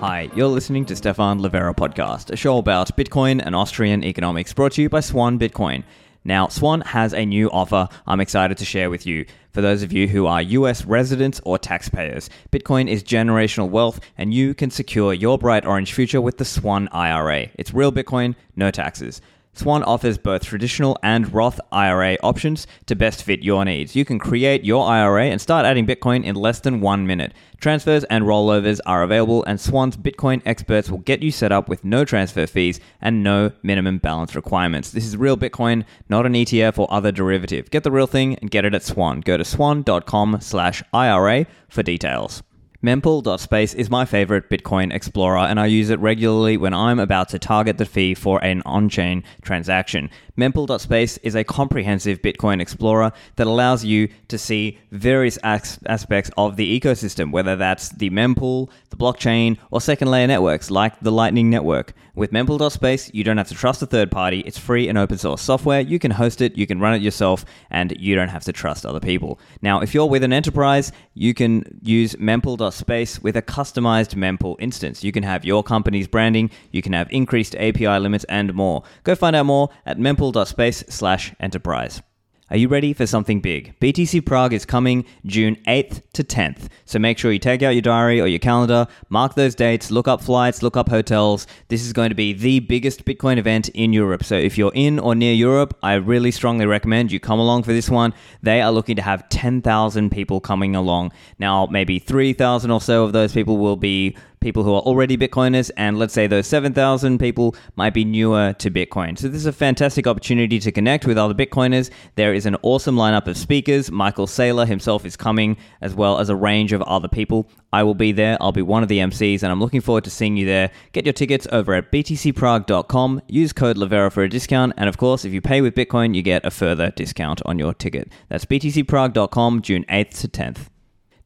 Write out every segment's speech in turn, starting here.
Hi, you're listening to Stefan Livera podcast, a show about Bitcoin and Austrian economics brought to you by Swan Bitcoin. Now, Swan has a new offer I'm excited to share with you. For those of you who are US residents or taxpayers, Bitcoin is generational wealth and you can secure your bright orange future with the Swan IRA. It's real Bitcoin, no taxes. Swan offers both traditional and Roth IRA options to best fit your needs. You can create your IRA and start adding Bitcoin in less than 1 minute. Transfers and rollovers are available, and Swan's Bitcoin experts will get you set up with no transfer fees and no minimum balance requirements. This is real Bitcoin, not an ETF or other derivative. Get the real thing and get it at Swan. Go to swan.com/IRA for details. Mempool.space is my favorite Bitcoin explorer, and I use it regularly when I'm about to target the fee for an on-chain transaction. Mempool.space is a comprehensive Bitcoin explorer that allows you to see various aspects of the ecosystem, whether that's the mempool, the blockchain, or second layer networks like the Lightning Network. With Mempool.space, you don't have to trust a third party. It's free and open source software. You can host it, you can run it yourself, and you don't have to trust other people. Now, if you're with an enterprise, you can use Mempool.space with a customized mempool instance. You can have your company's branding, you can have increased API limits, and more. Go find out more at mempool.space/enterprise. Are you ready for something big? BTC Prague is coming June 8th to 10th. So make sure you take out your diary or your calendar, mark those dates, look up flights, look up hotels. This is going to be the biggest Bitcoin event in Europe. So if you're in or near Europe, I really strongly recommend you come along for this one. They are looking to have 10,000 people coming along. Now, maybe 3,000 or so of those people will be people who are already Bitcoiners, and let's say those 7,000 people might be newer to Bitcoin. So this is a fantastic opportunity to connect with other Bitcoiners. There is an awesome lineup of speakers. Michael Saylor himself is coming, as well as a range of other people. I will be there. I'll be one of the MCs, and I'm looking forward to seeing you there. Get your tickets over at btcprague.com. Use code Livera for a discount, and of course, if you pay with Bitcoin, you get a further discount on your ticket. That's btcprague.com, June 8th to 10th.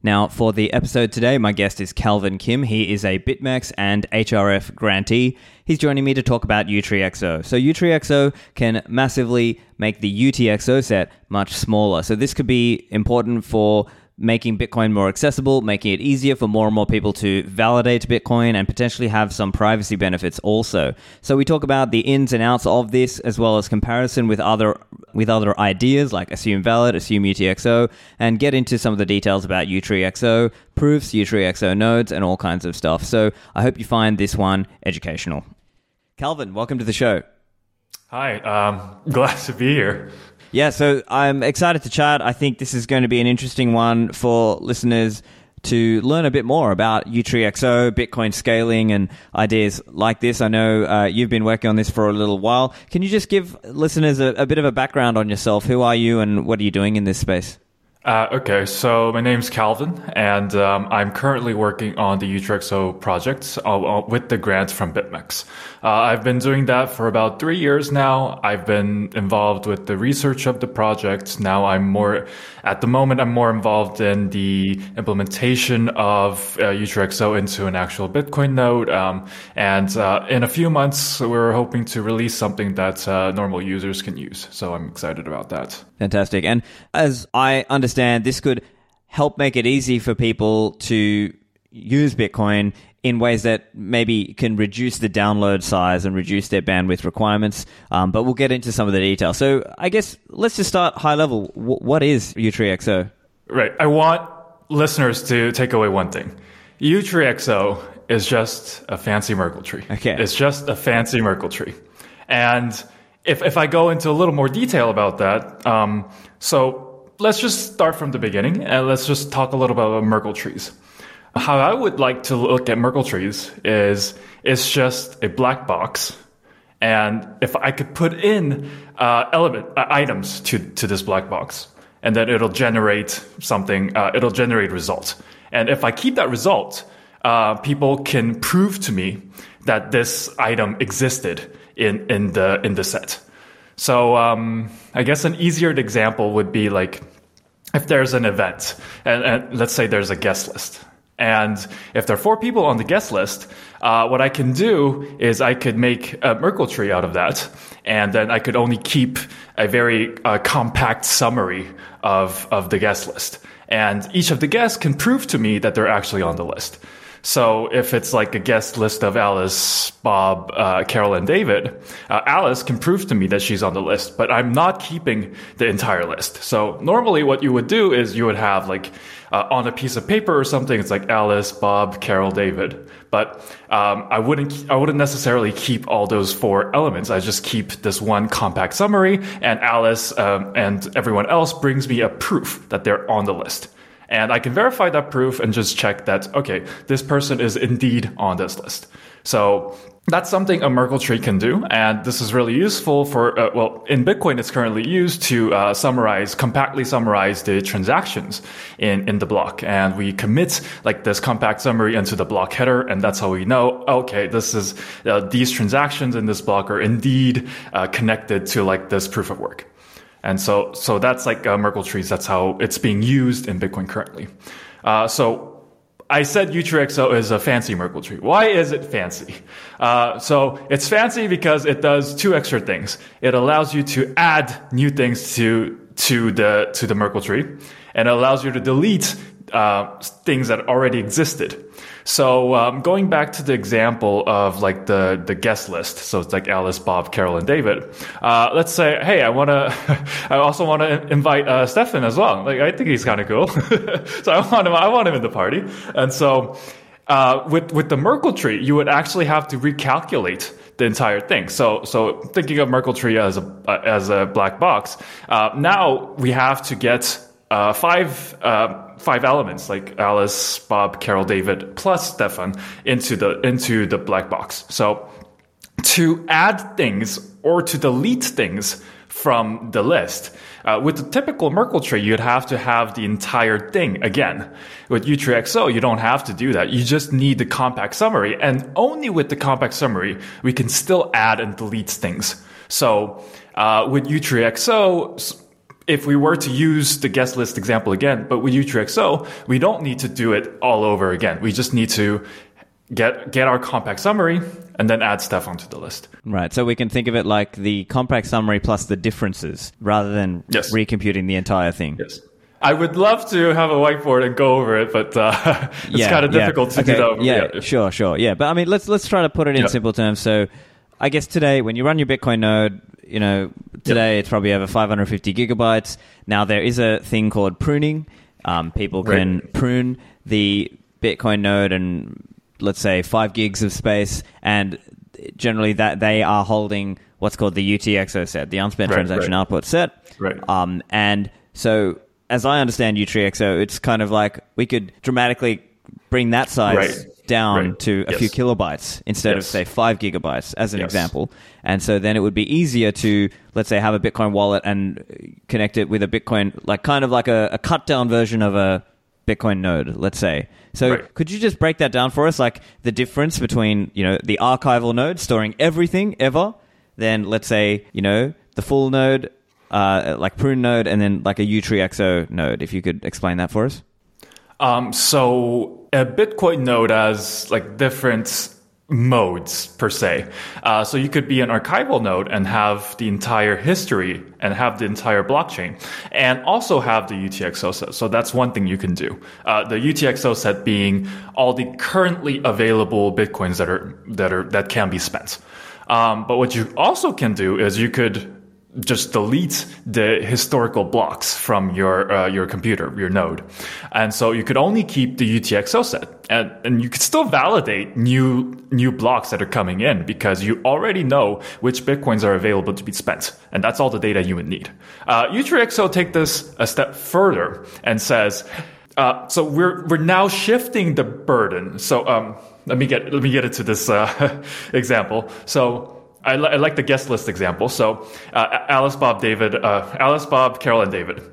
Now, for the episode today, my guest is Calvin Kim. He is a BitMEX and HRF grantee. He's joining me to talk about Utreexo. So Utreexo can massively make the UTXO set much smaller. So this could be important for making Bitcoin more accessible, making it easier for more and more people to validate Bitcoin, and potentially have some privacy benefits also. So we talk about the ins and outs of this, as well as comparison with other ideas like Assume Valid, Assume UTXO, and get into some of the details about Utreexo proofs, Utreexo nodes, and all kinds of stuff. So I hope you find this one educational. Calvin, welcome to the show. Hi, glad to be here. Yeah, so I'm excited to chat. I think this is going to be an interesting one for listeners to learn a bit more about Utreexo, Bitcoin scaling, and ideas like this. I know you've been working on this for a little while. Can you just give listeners a bit of a background on yourself? Who are you and what are you doing in this space? Okay, so my name's Calvin, and I'm currently working on the Utreexo project with the grant from BitMEX. I've been doing that for about 3 years now. I've been involved with the research of the project. Now I'm more involved in the implementation of Utreexo into an actual Bitcoin node. And in a few months, we're hoping to release something that normal users can use. So I'm excited about that. Fantastic. And as I understand, this could help make it easy for people to use Bitcoin in ways that maybe can reduce the download size and reduce their bandwidth requirements. But we'll get into some of the details. So I guess let's just start high level. What is Utreexo? Right. I want listeners to take away one thing. Utreexo is just a fancy Merkle tree. Okay. It's just a fancy Merkle tree. And if I go into a little more detail about that, so let's just start from the beginning and let's just talk a little bit about Merkle trees. How I would like to look at Merkle trees is it's just a black box, and if I could put in items to this black box, and then it'll generate something, it'll generate results. And if I keep that result, people can prove to me that this item existed in the set. So I guess an easier example would be like if there's an event, and let's say there's a guest list. And if there are 4 people on the guest list, what I can do is I could make a Merkle tree out of that. And then I could only keep a very compact summary of the guest list. And each of the guests can prove to me that they're actually on the list. So if it's like a guest list of Alice, Bob, Carol, and David, Alice can prove to me that she's on the list, but I'm not keeping the entire list. So normally what you would do is you would have like on a piece of paper or something, it's like Alice, Bob, Carol, David. But I wouldn't necessarily keep all those four elements. I just keep this one compact summary, and Alice and everyone else brings me a proof that they're on the list. And I can verify that proof and just check that, okay, this person is indeed on this list. So that's something a Merkle tree can do. And this is really useful for, well, in Bitcoin, it's currently used to compactly summarize the transactions in the block. And we commit like this compact summary into the block header. And that's how we know, okay, this is, these transactions in this block are indeed connected to like this proof of work. And so that's like Merkle trees. That's how it's being used in Bitcoin currently. So I said Utreexo is a fancy Merkle tree. Why is it fancy? So it's fancy because it does two extra things. It allows you to add new things to the Merkle tree, and it allows you to delete things that already existed. So going back to the example of like the guest list, so it's like Alice, Bob, Carol, and David. Let's say, hey, I also want to invite Stefan as well. Like I think he's kind of cool, so I want him in the party. And so with the Merkle tree, you would actually have to recalculate the entire thing. So thinking of Merkle tree as a black box, now we have to get five elements like Alice, Bob, Carol, David, plus Stefan into the black box. So to add things or to delete things from the list, with the typical Merkle tree, you'd have to have the entire thing again. With Utreexo, you don't have to do that. You just need the compact summary, and only with the compact summary, we can still add and delete things. So with Utreexo, if we were to use the guest list example again, but with Utreexo, we don't need to do it all over again. We just need to get our compact summary and then add stuff onto the list. Right. So we can think of it like the compact summary plus the differences rather than recomputing the entire thing. Yes. I would love to have a whiteboard and go over it, but it's kind of difficult to do that over. Yeah, sure. Yeah, but I mean, let's try to put it in simple terms. So I guess today, when you run your Bitcoin node, it's probably over 550 gigabytes. Now, there is a thing called pruning. People can prune the Bitcoin node and, let's say, 5 gigs of space. And generally, that they are holding what's called the UTXO set, the unspent transaction output set. Right. And so, as I understand UTXO, it's kind of like we could dramatically bring that size down to a few kilobytes instead of, say, 5 gigabytes as an example. And so then it would be easier to, let's say, have a Bitcoin wallet and connect it with a Bitcoin, like kind of like a cut down version of a Bitcoin node, let's say. So could you just break that down for us? Like the difference between, the archival node storing everything ever, then let's say, the full node, like prune node, and then like a Utreexo node, if you could explain that for us. So a Bitcoin node has like different modes per se. So you could be an archival node and have the entire history and have the entire blockchain and also have the UTXO set. So that's one thing you can do. The UTXO set being all the currently available Bitcoins that can be spent. But what you also can do is you could just delete the historical blocks from your computer, your node. And so you could only keep the UTXO set. And you could still validate new blocks that are coming in because you already know which Bitcoins are available to be spent. And that's all the data you would need. Utreexo take this a step further and says, so we're now shifting the burden. So, let me get into this, example. So, I like the guest list example. So Alice, Bob, Carol, and David.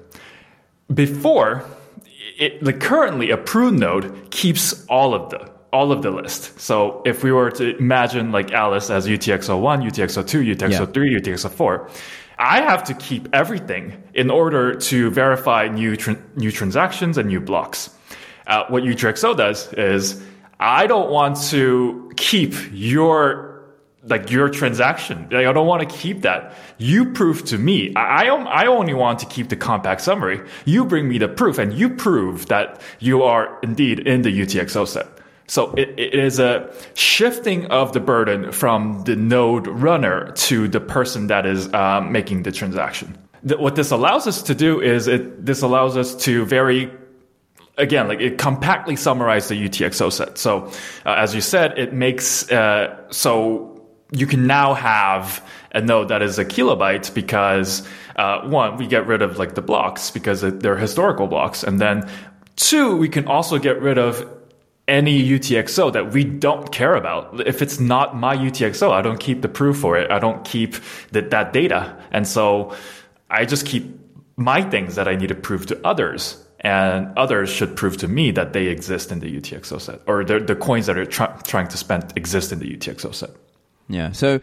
Currently a prune node keeps all of the list. So if we were to imagine like Alice as UTXO1, UTXO2, UTXO3, UTXO4, I have to keep everything in order to verify new transactions and new blocks. What Utreexo does is I don't want to keep your transaction. Like, I don't want to keep that. You prove to me. I only want to keep the compact summary. You bring me the proof and you prove that you are indeed in the UTXO set. So it is a shifting of the burden from the node runner to the person that is making the transaction. What this allows us to do is this allows us to compactly summarize the UTXO set. So as you said, it makes so you can now have a node that is a kilobyte because one, we get rid of the blocks because they're historical blocks, and then two, we can also get rid of any UTXO that we don't care about. If it's not my UTXO, I don't keep the proof for it. I don't keep that data. And so I just keep my things that I need to prove to others. And others should prove to me that they exist in the UTXO set, or the coins that are trying to spend exist in the UTXO set. Yeah. So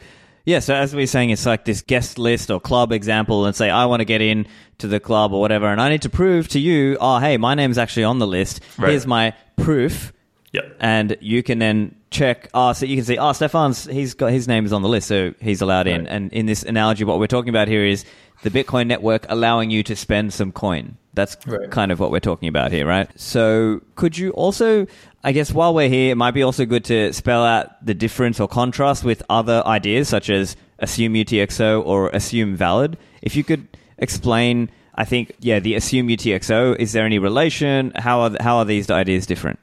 as we were saying, it's like this guest list or club example, and say, I want to get in to the club or whatever, and I need to prove to you, oh, hey, my name's actually on the list. Right. Here's my proof. Yep. And you can then check, so you can see, Stefan's, he's got his name is on the list, so he's allowed in. Right. And in this analogy, what we're talking about here is the Bitcoin network allowing you to spend some coin. That's right. Kind of what we're talking about here, right? So could you also, I guess while we're here, it might be also good to spell out the difference or contrast with other ideas such as Assume UTXO or Assume Valid. If you could explain, I think, the Assume UTXO, is there any relation? How are these ideas different?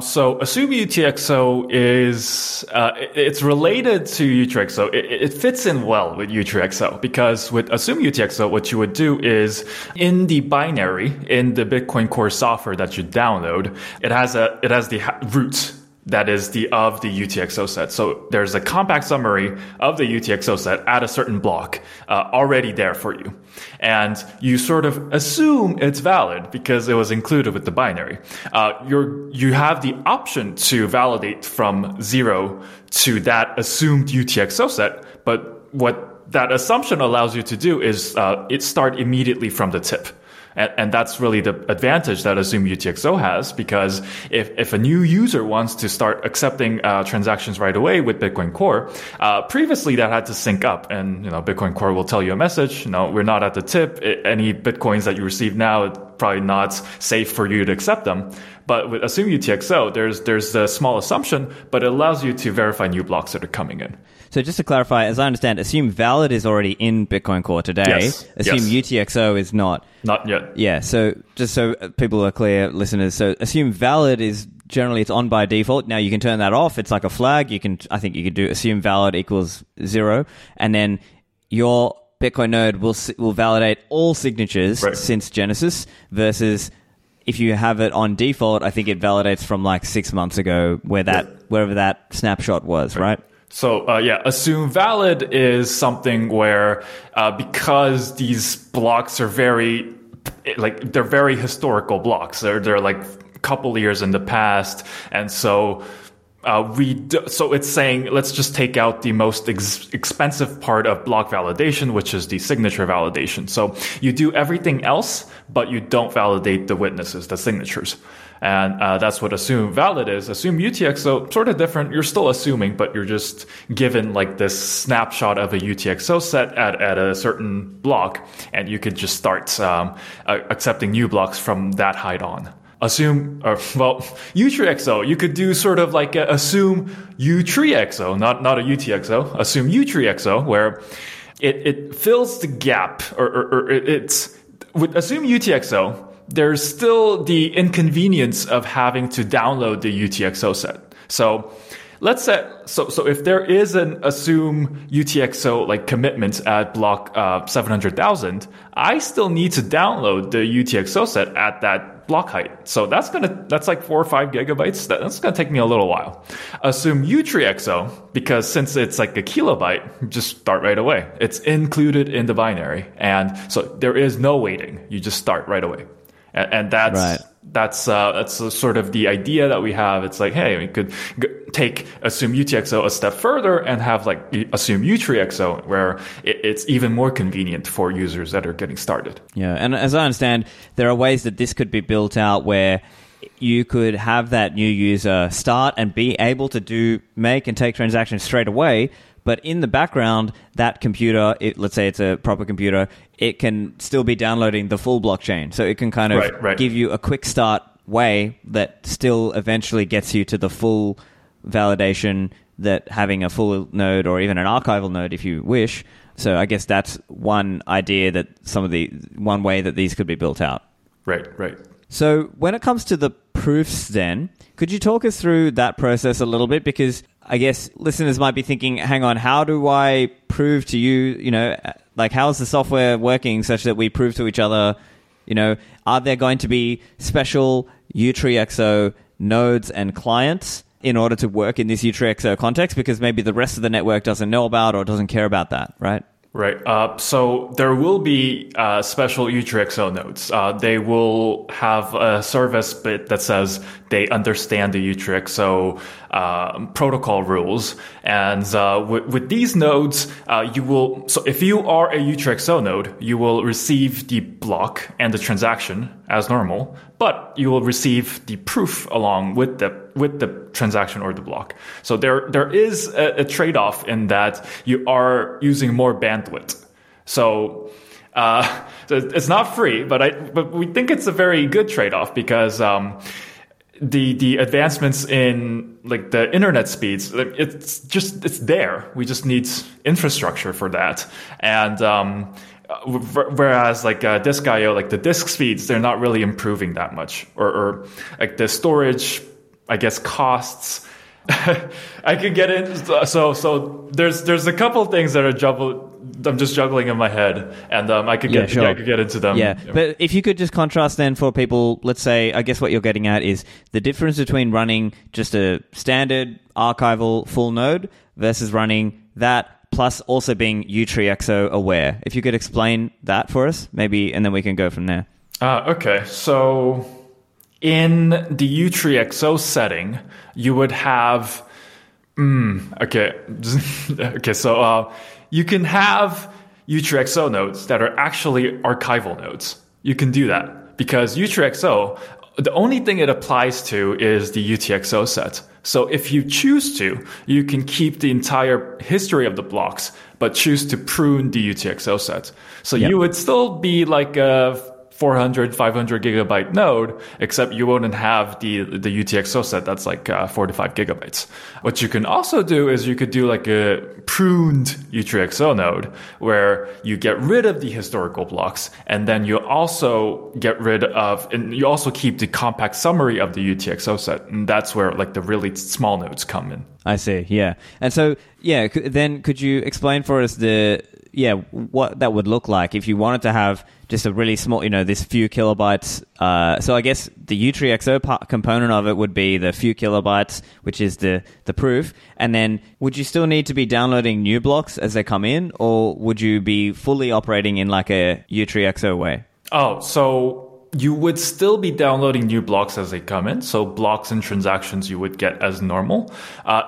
So Assume UTXO is it's related to Utreexo. It fits in well with Utreexo because with Assume UTXO, what you would do is in the binary in the Bitcoin Core software that you download, it has the root that is of the UTXO set. So there's a compact summary of the UTXO set at a certain block already there for you. And you sort of assume it's valid because it was included with the binary. You have the option to validate from zero to that assumed UTXO set. But what that assumption allows you to do is it start immediately from the tip. And that's really the advantage that Assume UTXO has, because if a new user wants to start accepting transactions right away with Bitcoin Core, previously that had to sync up, and Bitcoin Core will tell you a message, we're not at the tip. Any Bitcoins that you receive now, it's probably not safe for you to accept them. But with Assume UTXO, there's a small assumption, but it allows you to verify new blocks that are coming in. So just to clarify, as I understand, Assume Valid is already in Bitcoin Core today. Yes, UTXO is not. Not yet. Yeah. So just so people are clear, listeners, so Assume Valid is generally it's on by default. Now you can turn that off. It's like a flag. I think you could do Assume Valid equals zero, and then your Bitcoin node will validate all signatures since Genesis, versus if you have it on default, I think it validates from 6 months ago wherever that snapshot was, right? So, Assume Valid is something where, because these blocks are they're very historical blocks. They're a couple years in the past. And so, so it's saying, let's just take out the most expensive part of block validation, which is the signature validation. So you do everything else, but you don't validate the witnesses, the signatures. And that's what Assume Valid is. Assume UTXO, sort of different. You're still assuming, but you're just given this snapshot of a UTXO set at a certain block, and you could just start accepting new blocks from that height on. Utreexo, you could do sort of Assume Utreexo, not a UTXO, Assume Utreexo, where it fills the gap, or it's, with Assume UTXO, there's still the inconvenience of having to download the UTXO set. So let's say, so if there is an Assume UTXO commitment at block 700,000, I still need to download the UTXO set at that block height. So that's 4 or 5 gigabytes. That's gonna take me a little while. Assume Utreexo, because since it's a kilobyte, just start right away. It's included in the binary, and so there is no waiting. You just start right away. And that's right. That's sort of the idea that we have. It's hey, we could take Assume UTXO a step further and have Assume Utreexo, where it's even more convenient for users that are getting started. Yeah, and as I understand, there are ways that this could be built out where you could have that new user start and be able to make and take transactions straight away. But in the background, that computer, let's say it's a proper computer, it can still be downloading the full blockchain. So it can kind of give you a quick start way that still eventually gets you to the full validation that having a full node or even an archival node if you wish. So I guess that's one idea that one way that these could be built out. Right. So when it comes to the proofs then, could you talk us through that process a little bit? Because I guess listeners might be thinking, hang on, how do I prove to you, like how's the software working such that we prove to each other, are there going to be special Utreexo nodes and clients in order to work in this Utreexo context? Because maybe the rest of the network doesn't know about or doesn't care about that, right? Right. So there will be special Utreexo nodes. They will have a service bit that says they understand the Utreexo protocol rules. And with these nodes, so if you are a Utreexo node, you will receive the block and the transaction as normal, but you will receive the proof along with the transaction or the block. So there is a trade-off in that you are using more bandwidth. So it's not free, but we think it's a very good trade-off because the advancements in like the internet speeds, it's there. We just need infrastructure for that. And whereas like disk IO, like the disk speeds, they're not really improving that much, or like the storage, I guess, costs. I could get in. So there's a couple things that I'm just juggling in my head, and I could get into them. Yeah, but if you could just contrast then for people, let's say, I guess what you're getting at is the difference between running just a standard archival full node versus running that plus also being Utreexo aware. If you could explain that for us, maybe, and then we can go from there. Okay, so in the Utreexo setting, you would have you can have Utreexo nodes that are actually archival nodes. You can do that because Utreexo, the only thing it applies to is the UTXO set. So if you choose to, you can keep the entire history of the blocks, but choose to prune the UTXO set. So You would still be like a 400, 500 gigabyte node, except you wouldn't have the UTXO set that's like 4 to 5 gigabytes. What you can also do is you could do like a pruned Utreexo node where you get rid of the historical blocks, and then you also get rid of, and you also keep the compact summary of the UTXO set. And that's where like the really small nodes come in. I see. Yeah. And so, yeah, then could you explain for us what that would look like if you wanted to have just a really small, this few kilobytes. So I guess the Utreexo component of it would be the few kilobytes, which is the proof. And then would you still need to be downloading new blocks as they come in, or would you be fully operating in like a Utreexo way? Oh, so you would still be downloading new blocks as they come in. So blocks and transactions you would get as normal,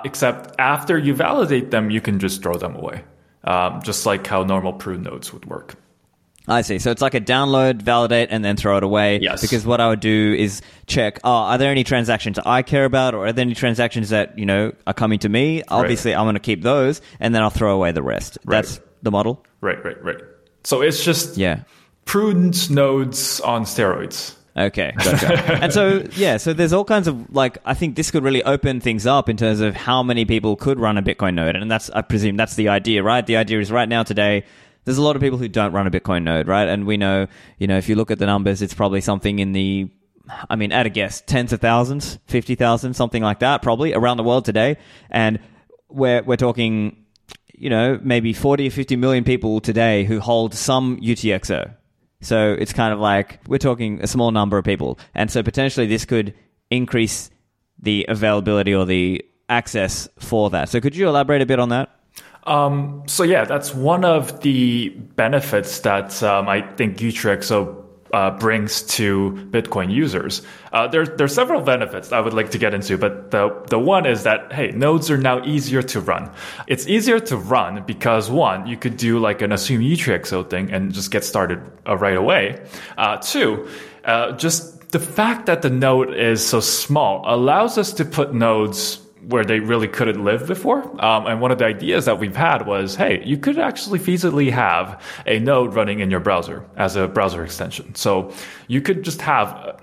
except after you validate them, you can just throw them away. Just like how normal prune nodes would work. I see. So it's like a download, validate, and then throw it away. Yes. Because what I would do is check, are there any transactions I care about, or are there any transactions that, are coming to me? Obviously, right. I'm going to keep those, and then I'll throw away the rest. Right. That's the model? Right. So it's just pruned nodes on steroids. Okay, gotcha. And so there's all kinds of, like, I think this could really open things up in terms of how many people could run a Bitcoin node. And that's, I presume, that's the idea, right? The idea is right now today, there's a lot of people who don't run a Bitcoin node, right? And we know, if you look at the numbers, it's probably something in the, at a guess, tens of thousands, 50,000, something like that, probably around the world today. And we're talking, maybe 40 or 50 million people today who hold some UTXO. So it's kind of like we're talking a small number of people. And so potentially this could increase the availability or the access for that. So could you elaborate a bit on that? That's one of the benefits that I think Utreexo brings to Bitcoin users. There are several benefits I would like to get into, but the one is that, hey, nodes are now easier to run. It's easier to run because, one, you could do like an Assume Utreexo thing and just get started right away. Two, just the fact that the node is so small allows us to put nodes where they really couldn't live before. And one of the ideas that we've had was, hey, you could actually feasibly have a node running in your browser as a browser extension. So you could just have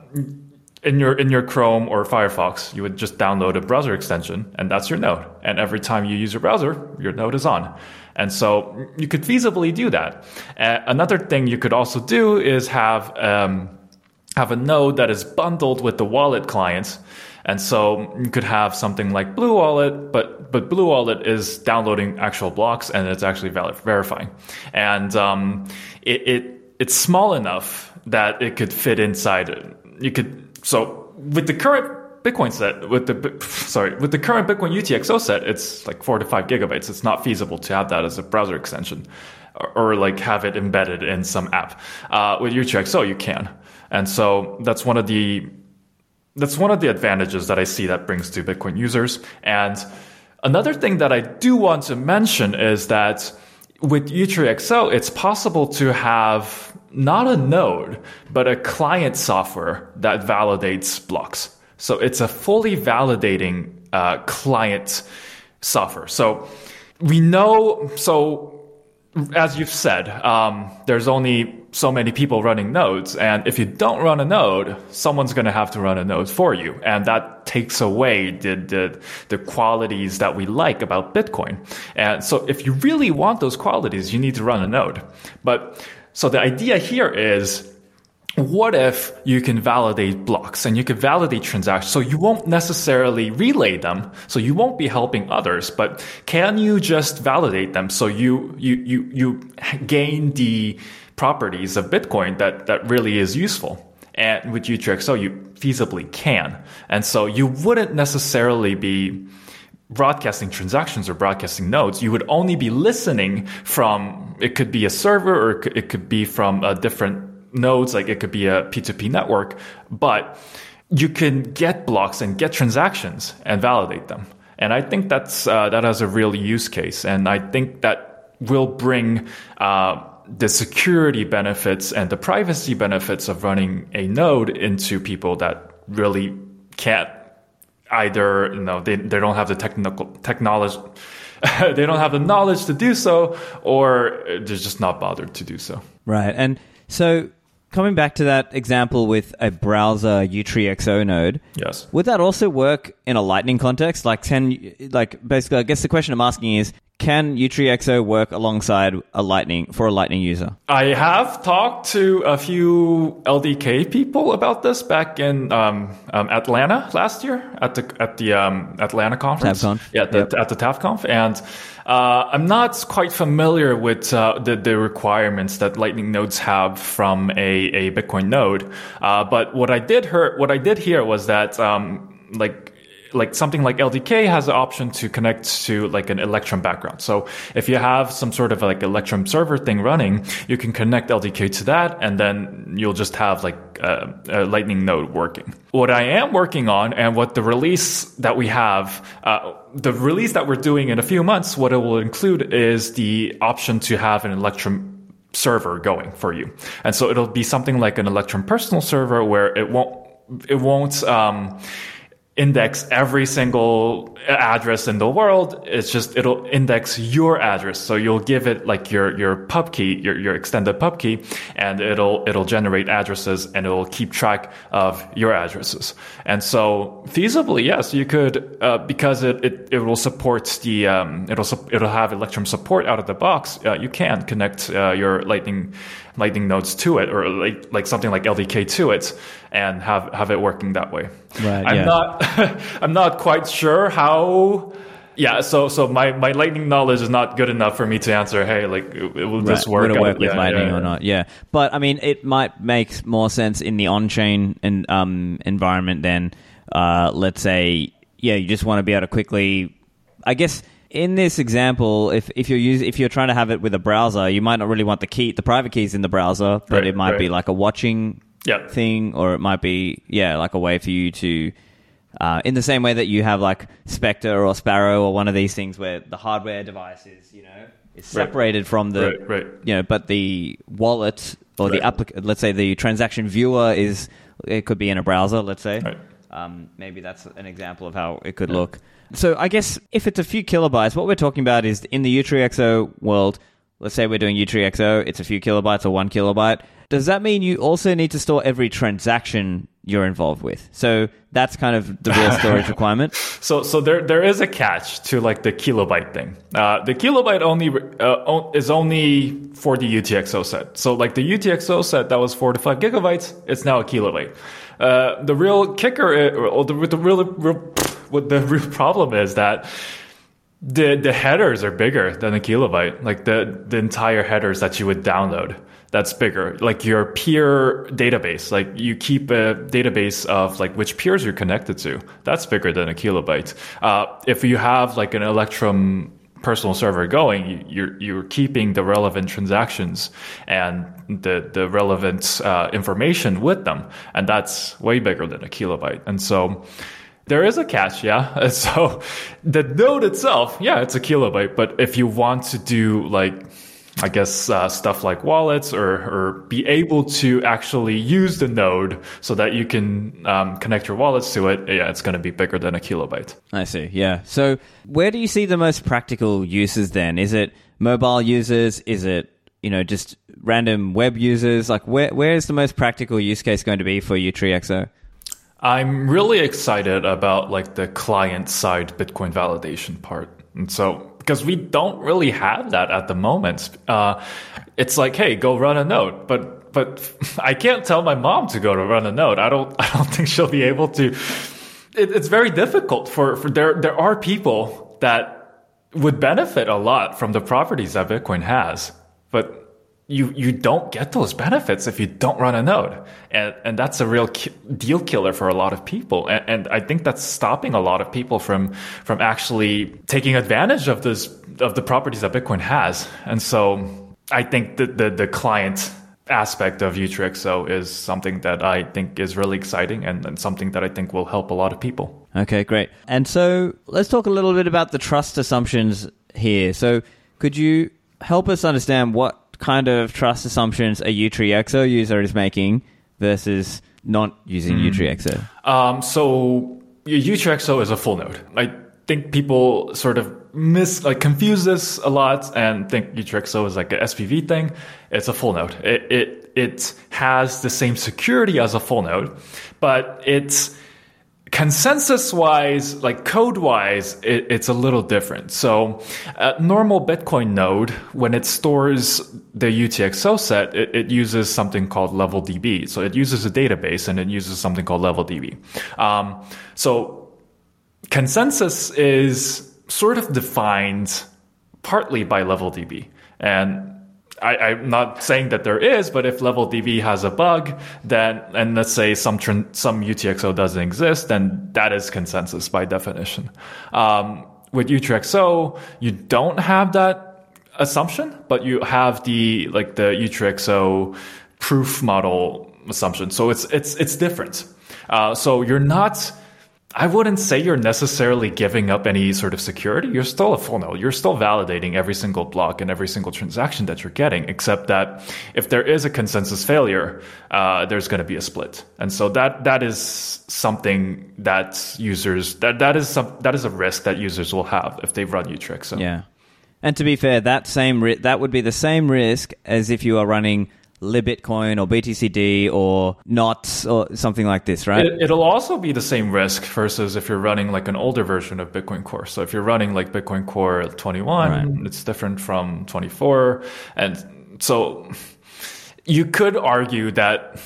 in your Chrome or Firefox, you would just download a browser extension, and that's your node. And every time you use your browser, your node is on. And so you could feasibly do that. Another thing you could also do is have a node that is bundled with the wallet clients. And so you could have something like Blue Wallet, but Blue Wallet is downloading actual blocks, and it's actually verifying. And it's small enough that it could fit inside it. So with the current Bitcoin set, with the current Bitcoin UTXO set, it's like 4 to 5 gigabytes. It's not feasible to have that as a browser extension, or like have it embedded in some app. With UTXO, you can, and so that's one of the advantages that I see that brings to Bitcoin users. And another thing that I do want to mention is that with Utreexo, it's possible to have not a node, but a client software that validates blocks. So it's a fully validating client software. So we know, as you've said, there's only so many people running nodes. And if you don't run a node, someone's going to have to run a node for you. And that takes away the qualities that we like about Bitcoin. And so if you really want those qualities, you need to run a node. But so the idea here is, what if you can validate blocks and you can validate transactions? So you won't necessarily relay them. So you won't be helping others, but can you just validate them? So you gain the properties of Bitcoin that really is useful. And with Utreexo, you feasibly can. And so you wouldn't necessarily be broadcasting transactions or broadcasting nodes. You would only be listening from, it could be a server, or it could be from a different nodes, like it could be a P2P network, but you can get blocks and get transactions and validate them. And I think that has a real use case. And I think that will bring the security benefits and the privacy benefits of running a node into people that really can't either, they don't have the technology, they don't have the knowledge to do so, or they're just not bothered to do so. Right. And so, coming back to that example with a browser Utreexo node, yes, would that also work in a Lightning context? Basically, I guess the question I'm asking is, can Utreexo work alongside a Lightning user? I have talked to a few LDK people about this back in Atlanta last year at the Atlanta conference. TavConf. Yeah, at the TavConf, and I'm not quite familiar with the requirements that Lightning nodes have from a Bitcoin node. But what I did hear was that something like LDK has the option to connect to like an Electrum background. So if you have some sort of like Electrum server thing running, you can connect LDK to that, and then you'll just have like a Lightning node working. What I am working on, and what the release that we have, the release that we're doing in a few months, what it will include is the option to have an Electrum server going for you. And so it'll be something like an Electrum personal server where it won't index every single address in the world. It's just, it'll index your address. So you'll give it like your pub key, your extended pub key, and it'll generate addresses, and it'll keep track of your addresses. And so feasibly, yes, you could, because it will support the, it'll have Electrum support out of the box. You can connect, your Lightning nodes to it, or like something like LDK to it, and have it working that way. Right, I'm not quite sure how. Yeah, so my Lightning knowledge is not good enough for me to answer, hey, like, will this work? Would it work with Lightning or not? Yeah. But, I mean, it might make more sense in the on-chain environment than, let's say, yeah, you just want to be able to quickly, I guess. In this example, if you're trying to have it with a browser, you might not really want the private keys in the browser, but right, it might be like a watching thing, or it might be like a way for you to, in the same way that you have like Specter or Sparrow or one of these things where the hardware device is is separated from the but the wallet or the let's say the transaction viewer is, it could be in a browser, let's say. Right. Maybe that's an example of how it could look. So I guess if it's a few kilobytes, what we're talking about is in the Utreexo world, let's say we're doing Utreexo, it's a few kilobytes or 1 kilobyte. Does that mean you also need to store every transaction you're involved with. So that's kind of the real storage requirement. So there is a catch to like the kilobyte thing. The kilobyte only is only for the UTXO set. So like the UTXO set that was 4 to 5 gigabytes, it's now a kilobyte. The real kicker, the real problem is that the headers are bigger than a kilobyte. Like the entire headers that you would download. That's bigger, like your peer database, like you keep a database of like which peers you're connected to. That's bigger than a kilobyte. If you have like an Electrum personal server going, you're keeping the relevant transactions and the relevant information with them. And that's way bigger than a kilobyte. And so there is a catch, yeah. So the node itself, yeah, it's a kilobyte. But if you want to do like, I guess stuff like wallets or be able to actually use the node so that you can connect your wallets to it, yeah, it's going to be bigger than a kilobyte. I see, yeah. So where do you see the most practical uses then? Is it mobile users? Is it, just random web users? Like where is the most practical use case going to be for Utreexo? I'm really excited about like the client-side Bitcoin validation part. And so, because we don't really have that at the moment. It's like, hey, go run a node. But I can't tell my mom to go to run a node. I don't think she'll be able to. It's very difficult for there are people that would benefit a lot from the properties that Bitcoin has. But you don't get those benefits if you don't run a node. And that's a real deal killer for a lot of people. And I think that's stopping a lot of people from actually taking advantage of the properties that Bitcoin has. And so I think that the client aspect of Utreexo is something that I think is really exciting and something that I think will help a lot of people. Okay, great. And so let's talk a little bit about the trust assumptions here. So could you help us understand what kind of trust assumptions a Utreexo user is making versus not using Utreexo? So Utreexo is a full node. I think people sort of confuse this a lot and think Utreexo is like an SPV thing. It's a full node. It has the same security as a full node, but it's consensus-wise, like code-wise, it's a little different. So a normal Bitcoin node, when it stores the UTXO set, it uses something called LevelDB. So it uses a database and it uses something called LevelDB. So consensus is sort of defined partly by LevelDB. And I'm not saying that there is, but if LevelDB has a bug, then, and let's say some UTXO doesn't exist, then that is consensus by definition. With Utreexo, you don't have that assumption, but you have the Utreexo proof model assumption. So it's different. So you're not, I wouldn't say you're necessarily giving up any sort of security. You're still a full node. You're still validating every single block and every single transaction that you're getting, except that if there is a consensus failure, there's going to be a split. And so that is something that users, that is a risk that users will have if they run Utreexo. Yeah. And to be fair, that would be the same risk as if you are running LibBitcoin or BTCD or Knots or something like this, right? It'll also be the same risk versus if you're running like an older version of Bitcoin Core. So if you're running like Bitcoin Core 21, right, it's different from 24. And so you could argue that,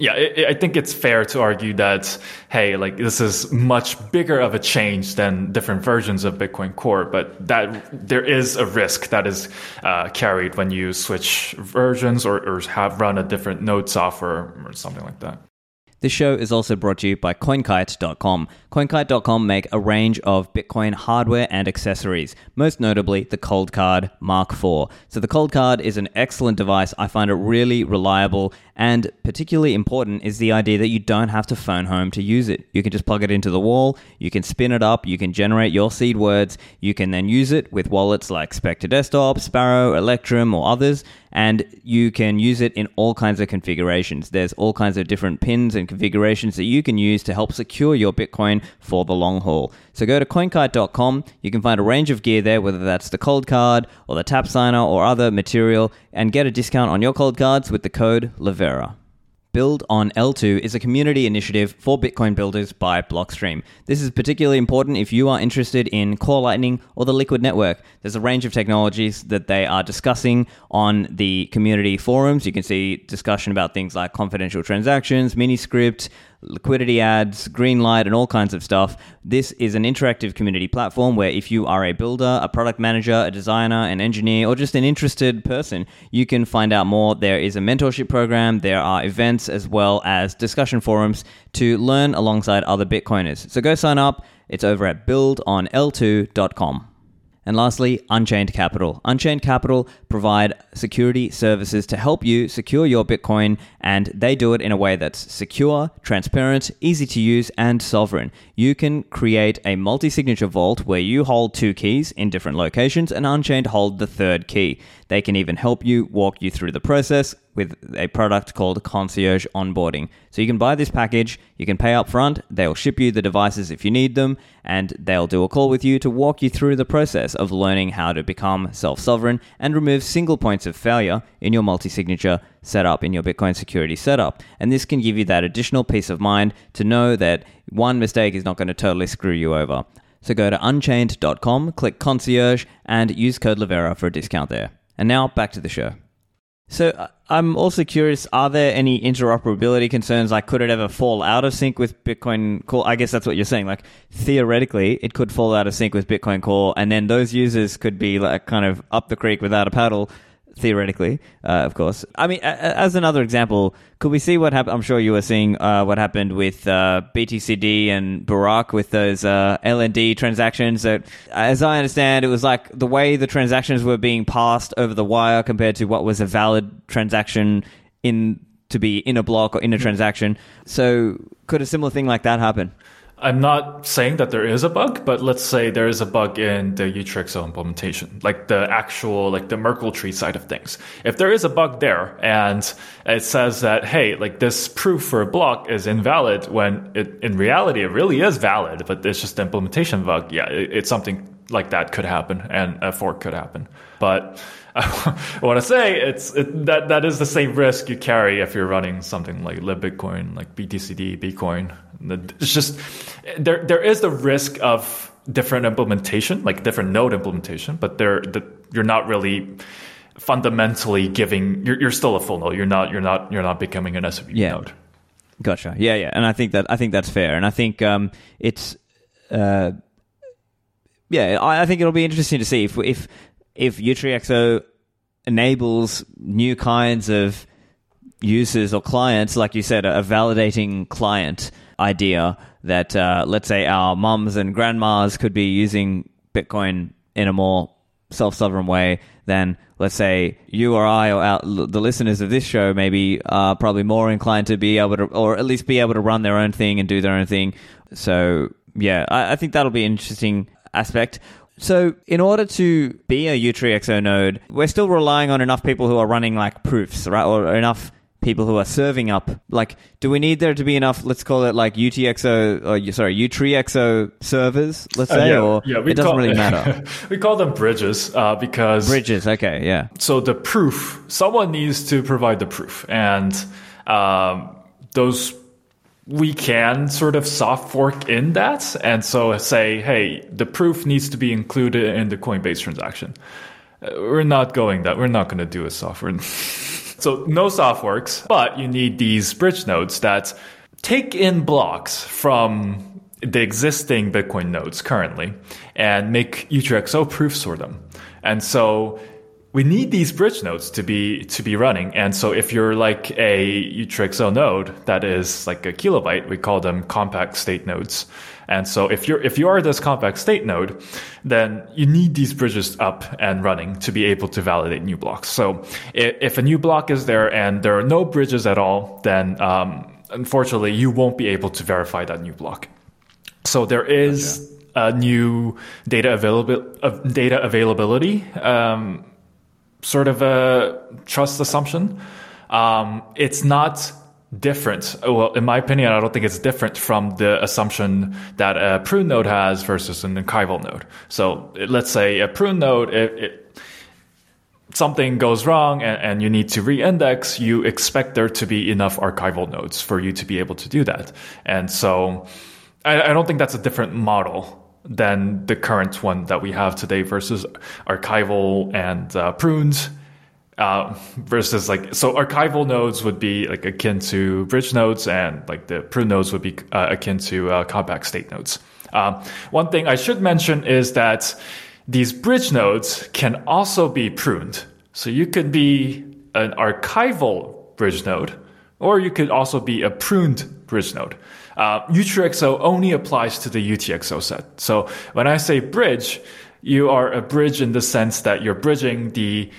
yeah, I think it's fair to argue that, hey, like this is much bigger of a change than different versions of Bitcoin Core, but that there is a risk that is carried when you switch versions or have run a different node software or something like that. This show is also brought to you by Coinkite.com. Coinkite.com make a range of Bitcoin hardware and accessories, most notably the Cold Card Mark IV. So the Cold Card is an excellent device. I find it really reliable, and particularly important is the idea that you don't have to phone home to use it. You can just plug it into the wall, you can spin it up, you can generate your seed words, you can then use it with wallets like Specter Desktop, Sparrow, Electrum or others, and you can use it in all kinds of configurations. There's all kinds of different pins and configurations that you can use to help secure your Bitcoin for the long haul. So go to coinkite.com. You can find a range of gear there, whether that's the Cold Card or the Tap Signer or other material, and get a discount on your Cold Cards with the code Livera. Build on L2 is a community initiative for Bitcoin builders by Blockstream. This is particularly important if you are interested in Core Lightning or the Liquid Network. There's a range of technologies that they are discussing on the community forums. You can see discussion about things like confidential transactions, Miniscripts, liquidity ads, green light, and all kinds of stuff. This is an interactive community platform where if you are a builder, a product manager, a designer, an engineer, or just an interested person, you can find out more. There is a mentorship program, there are events, as well as discussion forums to learn alongside other Bitcoiners. So go sign up. It's over at buildonl2.com. And lastly, Unchained Capital. Unchained Capital provide security services to help you secure your Bitcoin, and they do it in a way that's secure, transparent, easy to use, and sovereign. You can create a multi-signature vault where you hold two keys in different locations, and Unchained hold the third key. They can even help you, walk you through the process with a product called Concierge Onboarding. So you can buy this package, you can pay up front, they'll ship you the devices if you need them, and they'll do a call with you to walk you through the process of learning how to become self-sovereign and remove single points of failure in your multi-signature setup, in your Bitcoin security setup. And this can give you that additional peace of mind to know that one mistake is not going to totally screw you over. So go to unchained.com, click Concierge, and use code Livera for a discount there. And now back to the show. So I'm also curious, are there any interoperability concerns? Like, could it ever fall out of sync with Bitcoin Core? I guess that's what you're saying. Like, theoretically, it could fall out of sync with Bitcoin Core, and then those users could be like kind of up the creek without a paddle, theoretically, of course. I mean, as another example, could we see what happened? I'm sure you were seeing what happened with BTCD and Barak with those LND transactions. That, as I understand, it was like the way the transactions were being passed over the wire compared to what was a valid transaction in to be in a block or in a transaction. So could a similar thing like that happen? I'm not saying that there is a bug, but let's say there is a bug in the Utreexo implementation, like the actual, like the Merkle tree side of things. If there is a bug there and it says that, hey, like this proof for a block is invalid when it, in reality, it really is valid, but it's just an implementation bug. Yeah, it's something like that could happen, and a fork could happen. But I want to say that is the same risk you carry if you're running something like LibBitcoin, like BTCD, Bitcoin. It's just there is the risk of different implementation, like different node implementation, but you're not really fundamentally giving. You're still a full node. You're not becoming an SVB node. Gotcha. Yeah. And I think that's fair. And I think I think it'll be interesting to see if Utreexo enables new kinds of users or clients, like you said, a validating client idea that, let's say, our mums and grandmas could be using Bitcoin in a more self-sovereign way than, let's say, you or I or the listeners of this show maybe are probably more inclined to be able to, or at least be able to run their own thing and do their own thing. So, yeah, I think that'll be an interesting aspect. So in order to be a Utreexo node, we're still relying on enough people who are running like proofs, right? Or enough people who are serving up. Like, do we need there to be enough, let's call it like Utreexo servers, let's say, it doesn't really matter? We call them bridges because... Bridges, okay, yeah. So the proof, someone needs to provide the proof. And those... we can sort of soft fork in that. And so say, hey, the proof needs to be included in the Coinbase transaction. We're not going that. We're not going to do a soft fork. So no soft forks, but you need these bridge nodes that take in blocks from the existing Bitcoin nodes currently and make Utreexo proofs for them. And so we need these bridge nodes to be running. And so if you're like a Utreexo node that is like a kilobyte, we call them compact state nodes. And so if you are this compact state node, then you need these bridges up and running to be able to validate new blocks. So if a new block is there and there are no bridges at all, then unfortunately you won't be able to verify that new block. So there is a new data availability sort of a trust assumption. It's not different. Well, in my opinion, I don't think it's different from the assumption that a prune node has versus an archival node. So let's say a prune node, something goes wrong and you need to reindex, you expect there to be enough archival nodes for you to be able to do that. And so I don't think that's a different model than the current one that we have today versus archival and prunes. Versus like, so archival nodes would be like akin to bridge nodes, and like the prune nodes would be akin to compact state nodes. One thing I should mention is that these bridge nodes can also be pruned. So you could be an archival bridge node, or you could also be a pruned bridge node. Utreexo only applies to the UTXO set. So when I say bridge, you are a bridge in the sense that you're bridging the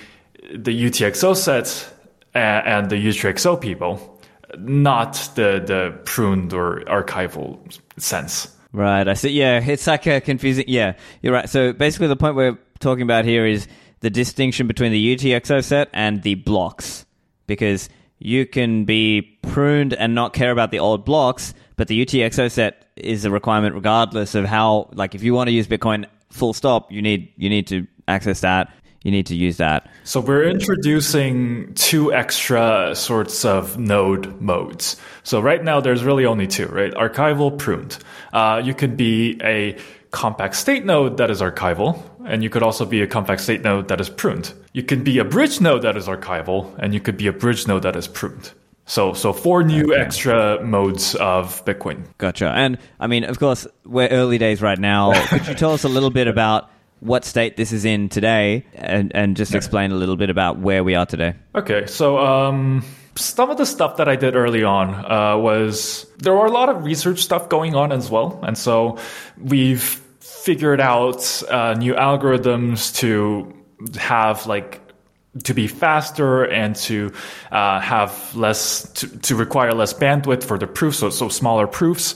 UTXO sets and the Utreexo people, not the pruned or archival sense. Right, I see. Yeah, it's like a confusing... Yeah, you're right. So basically the point we're talking about here is the distinction between the UTXO set and the blocks, because you can be pruned and not care about the old blocks, but the UTXO set is a requirement regardless of how... Like, if you want to use Bitcoin full stop, you need to access that. You need to use that. So we're introducing two extra sorts of node modes. So right now there's really only two, right? Archival, pruned. You could be a compact state node that is archival, and you could also be a compact state node that is pruned. You could be a bridge node that is archival, and you could be a bridge node that is pruned. So four new extra modes of Bitcoin. Gotcha. And I mean, of course, we're early days right now. Could you tell us a little bit about what state this is in today, and just explain a little bit about where we are today? Okay, so some of the stuff that I did early on was, there were a lot of research stuff going on as well. And so we've figured out new algorithms to have like, to be faster and to have less, to require less bandwidth for the proof, so smaller proofs.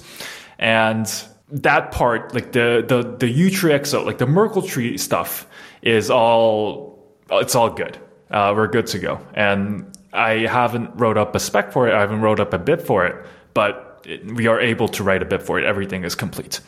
And that part, like the Utreexo, like the Merkle tree stuff, it's all good. We're good to go. And I haven't wrote up a spec for it. I haven't wrote up a bit for it, but we are able to write a bit for it. Everything is complete.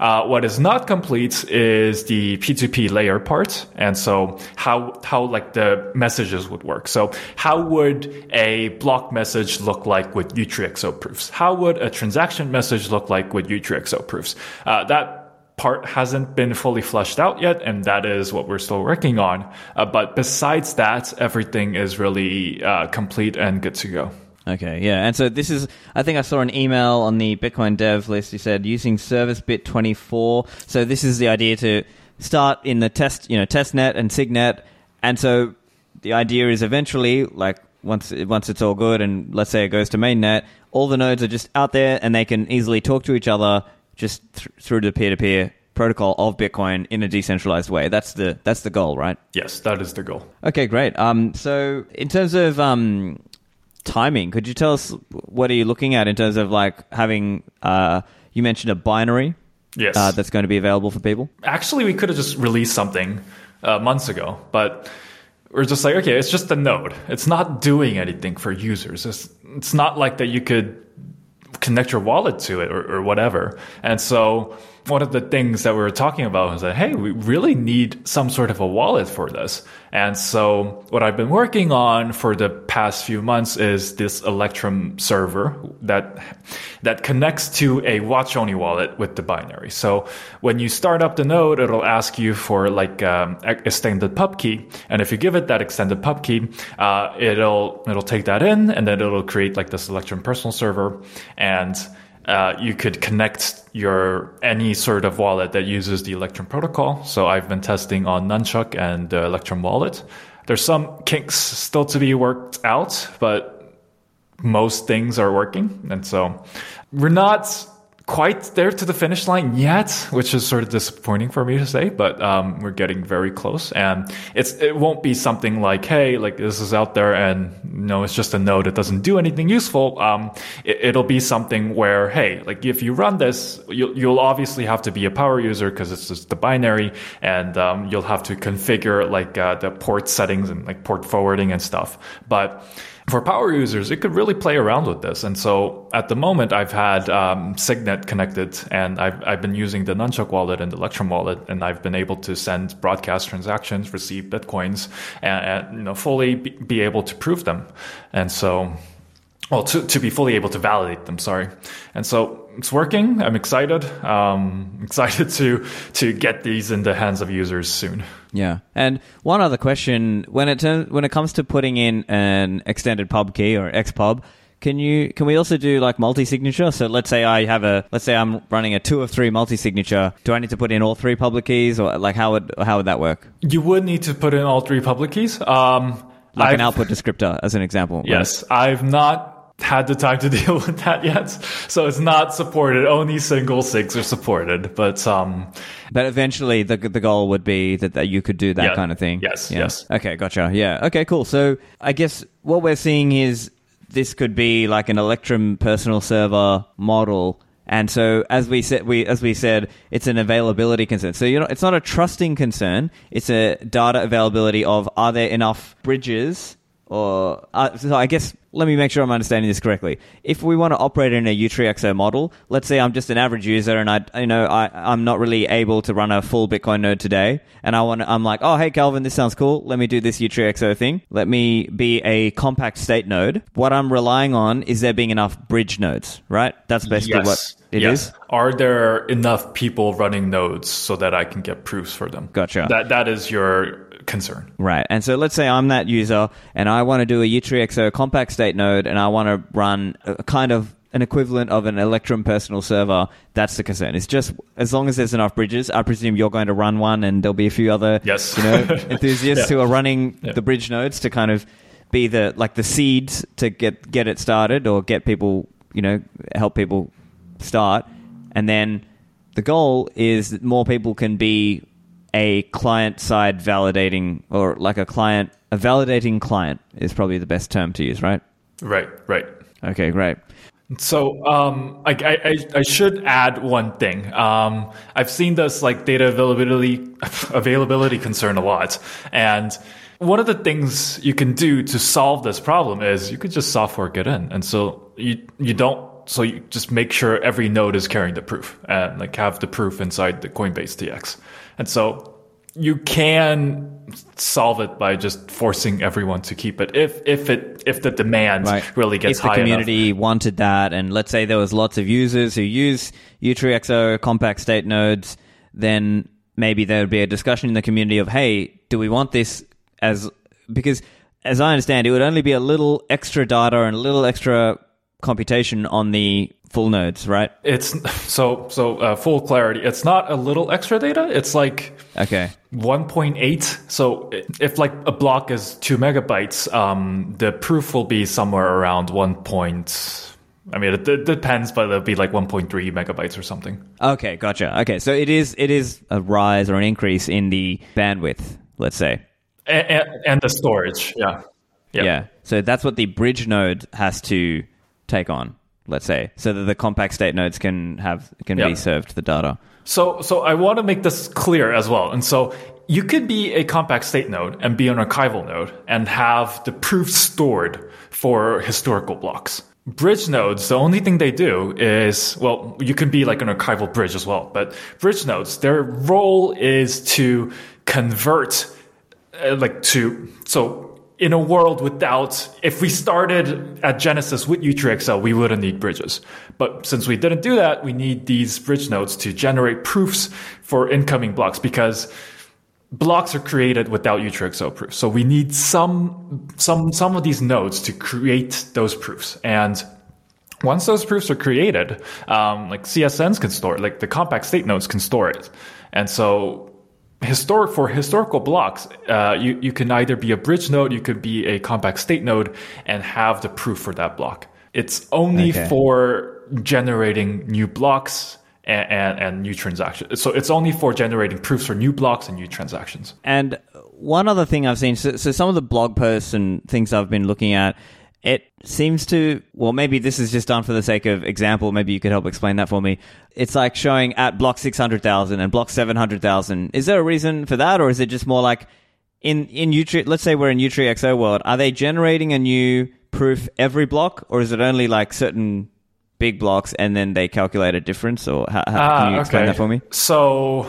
What is not complete is the P2P layer part. And so how like the messages would work. So how would a block message look like with Utreexo proofs? How would a transaction message look like with Utreexo proofs? That part hasn't been fully fleshed out yet, and that is what we're still working on. But besides that, everything is really complete and good to go. Okay, yeah. And so this is, I think I saw an email on the Bitcoin dev list. You said using service bit 24. So this is the idea to start in the test, testnet and signet. And so the idea is eventually, like once it's all good and let's say it goes to mainnet, all the nodes are just out there and they can easily talk to each other just through the peer-to-peer protocol of Bitcoin in a decentralized way. That's the goal, right? Yes, that is the goal. Okay, great. So in terms of, timing, could you tell us what are you looking at in terms of like having you mentioned a binary? Yes, that's going to be available for people. Actually, we could have just released something months ago, but we're just like, okay, it's just a node. It's not doing anything for users. It's not like that you could connect your wallet to it or whatever. And so one of the things that we were talking about was that, hey, we really need some sort of a wallet for this. And so what I've been working on for the past few months is this Electrum server that connects to a watch-only wallet with the binary. So when you start up the node, it'll ask you for like extended pub key. And if you give it that extended pub key, it'll take that in, and then it'll create like this Electrum personal server. And you could connect any sort of wallet that uses the Electrum protocol. So I've been testing on Nunchuck and the Electrum wallet. There's some kinks still to be worked out, but most things are working. And so we're not quite there to the finish line yet, which is sort of disappointing for me to say, but we're getting very close. And it won't be something like, hey, like this is out there and no, it's just a node that doesn't do anything useful. It'll be something where, hey, like if you run this, you'll obviously have to be a power user because it's just the binary, and you'll have to configure like the port settings and like port forwarding and stuff. But For power users, you could really play around with this. And so at the moment, I've had Signet connected, and I've been using the Nunchuck wallet and the Electrum wallet, and I've been able to send broadcast transactions, receive Bitcoins, and fully be able to prove them. And so, to be fully able to validate them, sorry. And so it's working. I'm excited. Excited to get these in the hands of users soon. Yeah. And one other question: when it comes to putting in an extended pub key or XPub, can we also do like multi-signature? So let's say I'm running a 2 of 3 multi-signature. Do I need to put in all 3 public keys, or like how would that work? You would need to put in all 3 public keys. Like an output descriptor, as an example. Yes, right? I've not had the time to deal with that yet, so it's not supported. Only single SIGs are supported, but eventually the goal would be that you could do that kind of thing. Yes, yeah. Yes. Okay, gotcha. Yeah. Okay, cool. So I guess what we're seeing is this could be like an Electrum personal server model. And so, as we said, it's an availability concern. So it's not a trusting concern. It's a data availability of, are there enough bridges? Or so I guess, let me make sure I'm understanding this correctly. If we want to operate in a Utreexo model, let's say I'm just an average user and I'm not really able to run a full Bitcoin node today, and I'm like, oh hey Calvin, this sounds cool. Let me do this Utreexo thing. Let me be a compact state node. What I'm relying on is there being enough bridge nodes, right? That's basically what it is. Are there enough people running nodes so that I can get proofs for them? Gotcha. That is your concern. Right. And so let's say I'm that user and I want to do a Utreexo compact state node and I want to run a kind of an equivalent of an Electrum personal server. That's the concern. It's just as long as there's enough bridges. I presume you're going to run one and there'll be a few other enthusiasts who are running the bridge nodes to kind of be the seeds to get it started or get people, help people start. And then the goal is that more people can be a client-side validating, or like a validating client is probably the best term to use, right? Right. Okay, great. So I should add one thing. I've seen this data availability concern a lot. And one of the things you can do to solve this problem is you could just software get in. And so you just make sure every node is carrying the proof and have the proof inside the Coinbase TX. And so you can solve it by just forcing everyone to keep it if the demand really gets high enough. If the community wanted that, and let's say there was lots of users who use Utreexo compact state nodes, then maybe there would be a discussion in the community of, hey, do we want this? Because as I understand, it would only be a little extra data and a little extra computation on the full nodes, right? It's so full clarity. It's not a little extra data. It's 1.8. So if a block is 2 megabytes, the proof will be somewhere around 1. I mean, it depends, but it'll be 1.3 megabytes or something. Okay, gotcha. Okay, so it is a rise or an increase in the bandwidth, let's say, and the storage. Yeah. So that's what the bridge node has to take on, let's say, so that the compact state nodes can be served the data. So I want to make this clear as well. And so you could be a compact state node and be an archival node and have the proof stored for historical blocks. Bridge nodes, the only thing they do is, you can be an archival bridge as well, but bridge nodes, their role is to convert in a world without, if we started at Genesis with Utreexo, we wouldn't need bridges. But since we didn't do that, we need these bridge nodes to generate proofs for incoming blocks, because blocks are created without Utreexo proofs. So we need some of these nodes to create those proofs. And once those proofs are created, CSNs can store it, the compact state nodes can store it. And so for historical blocks, you can either be a bridge node, you could be a compact state node, and have the proof for that block. It's only for generating new blocks and new transactions. So it's only for generating proofs for new blocks and new transactions. And one other thing I've seen, so some of the blog posts and things I've been looking at, it seems to, maybe this is just done for the sake of example. Maybe you could help explain that for me. It's showing at block 600,000 and block 700,000. Is there a reason for that? Or is it just more in Utreexo, let's say we're in Utreexo world, are they generating a new proof every block, or is it only like certain big blocks and then they calculate a difference? Or how can you explain that for me? So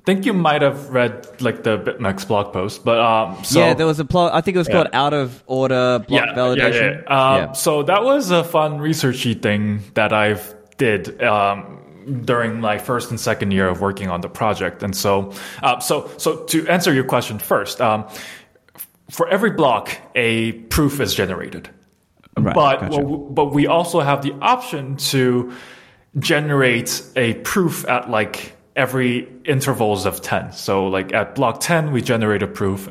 I think you might have read like the BitMEX blog post, but yeah, there was a blog. I think it was called "Out of Order Block Validation." So that was a fun researchy thing that I've did during my first and second year of working on the project. And so to answer your question first, for every block, a proof is generated, right, but gotcha. But we also have the option to generate a proof at like every intervals of 10. So like at block 10, we generate a proof,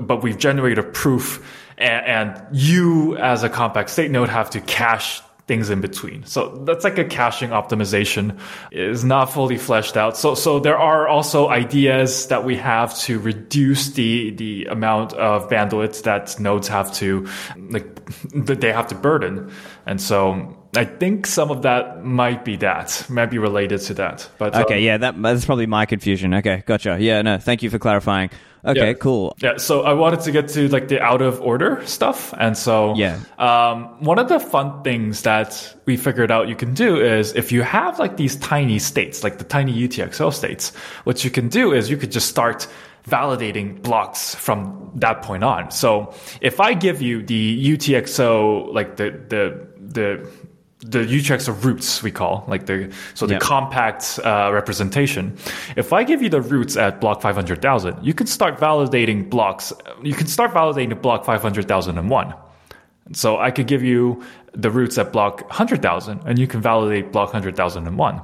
but we've generated a proof and you as a compact state node have to cache things in between. So that's like a caching optimization. It is not fully fleshed out. So there are also ideas that we have to reduce the amount of bandwidth that nodes have to, that they have to burden. And so I think some of that might be related to that. But okay, yeah, that's probably my confusion. Okay, gotcha. Yeah, no, thank you for clarifying. Okay, cool. Yeah, so I wanted to get to like the out of order stuff, and so one of the fun things that we figured out you can do is if you have like these tiny states, like the tiny UTXO states, what you can do is you could just start validating blocks from that point on. So if I give you the UTXO, like the UTXO roots, we call like the compact representation. If I give you the roots at block 500,000, you can start validating blocks. You can start validating block 500,001. So I could give you the roots at block 100,000, and you can validate block 100,001.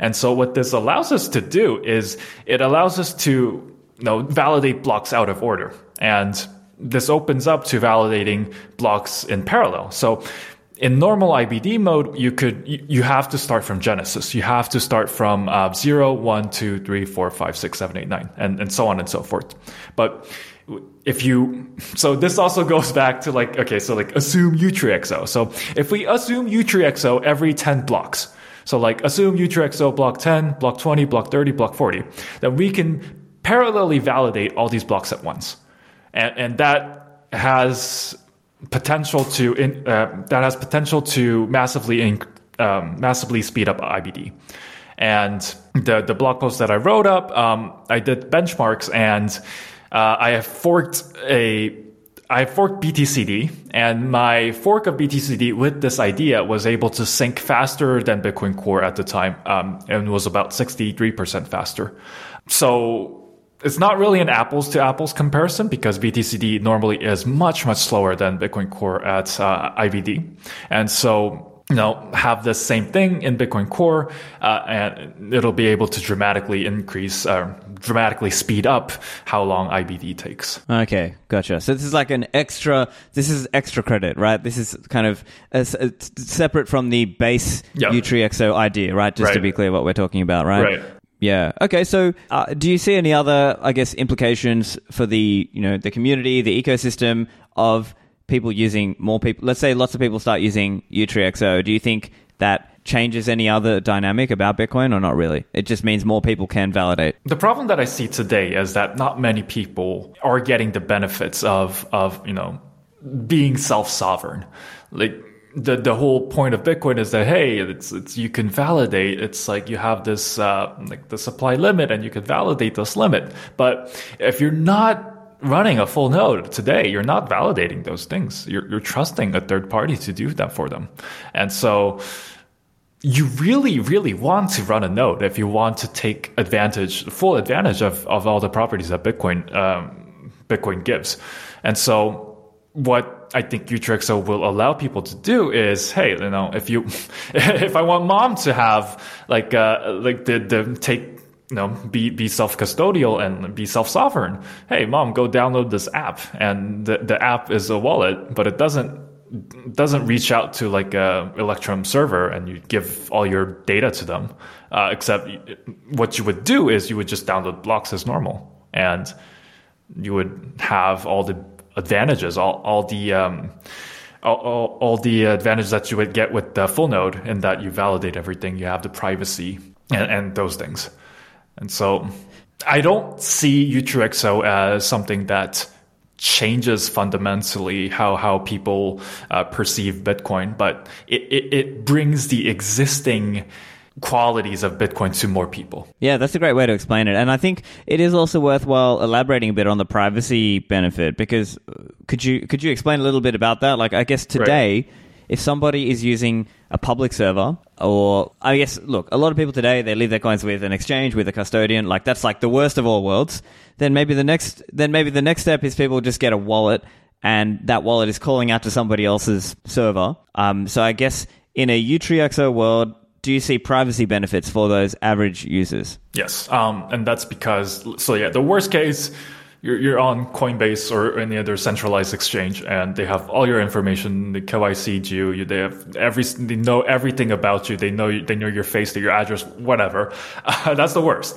And so what this allows us to do is it allows us to validate blocks out of order, and this opens up to validating blocks in parallel. So in normal IBD mode, you have to start from Genesis. You have to start from 0, 1, 2, 3, 4, 5, 6, 7, 8, 9, and so on and so forth. But if you... So this also goes back to like, okay, so like assume Utreexo. So if we assume Utreexo every 10 blocks, so like assume Utreexo block 10, block 20, block 30, block 40, then we can parallelly validate all these blocks at once. And that has... potential to massively massively speed up IBD. And the blog post that I wrote up, I did benchmarks, and I forked BTCD, and my fork of BTCD with this idea was able to sync faster than Bitcoin Core at the time, and was about 63% faster. So it's not really an apples-to-apples comparison because BTCD normally is much, much slower than Bitcoin Core at IBD. And so, have the same thing in Bitcoin Core, and it'll be able to dramatically speed up how long IBD takes. Okay, gotcha. So this is like extra credit, right? This is kind of separate from the base Utreexo idea, right? Just to be clear what we're talking about, right? Right. Yeah. Okay. So, do you see any other, I guess, implications for the, the community, the ecosystem of people using more people? Let's say lots of people start using Utreexo. Do you think that changes any other dynamic about Bitcoin, or not really? It just means more people can validate. The problem that I see today is that not many people are getting the benefits of being self-sovereign. Like, the whole point of Bitcoin is that, hey, it's you can validate. It's like you have this like the supply limit, and you can validate this limit. But if you're not running a full node today, you're not validating those things. You're trusting a third party to do that for them, and so you really, really want to run a node if you want to take full advantage of all the properties that Bitcoin gives, and so. What I think Utreexo will allow people to do is, hey, if I want mom to have be self-custodial and be self-sovereign, hey, mom, go download this app, and the app is a wallet, but it doesn't reach out to like a Electrum server and you give all your data to them. Except what you would do is you would just download blocks as normal, and you would have all the advantages, all the advantages that you would get with the full node, in that you validate everything, you have the privacy and those things. And so I don't see Utreexo as something that changes fundamentally how people perceive Bitcoin, but it brings the existing qualities of Bitcoin to more people. Yeah, that's a great way to explain it. And I think it is also worthwhile elaborating a bit on the privacy benefit, because could you explain a little bit about that? Like, I guess today, right, if somebody is using a public server, or I guess, look, a lot of people today, they leave their coins with an exchange, with a custodian, like that's like the worst of all worlds. Then maybe the next step is people just get a wallet, and that wallet is calling out to somebody else's server. So I guess in a Utreexo world, do you see privacy benefits for those average users? Yes, and that's because, so yeah, the worst case, you're on Coinbase or any other centralized exchange, and they have all your information. They KYC'd you. They have they know everything about you. They know your face, your address, whatever. That's the worst.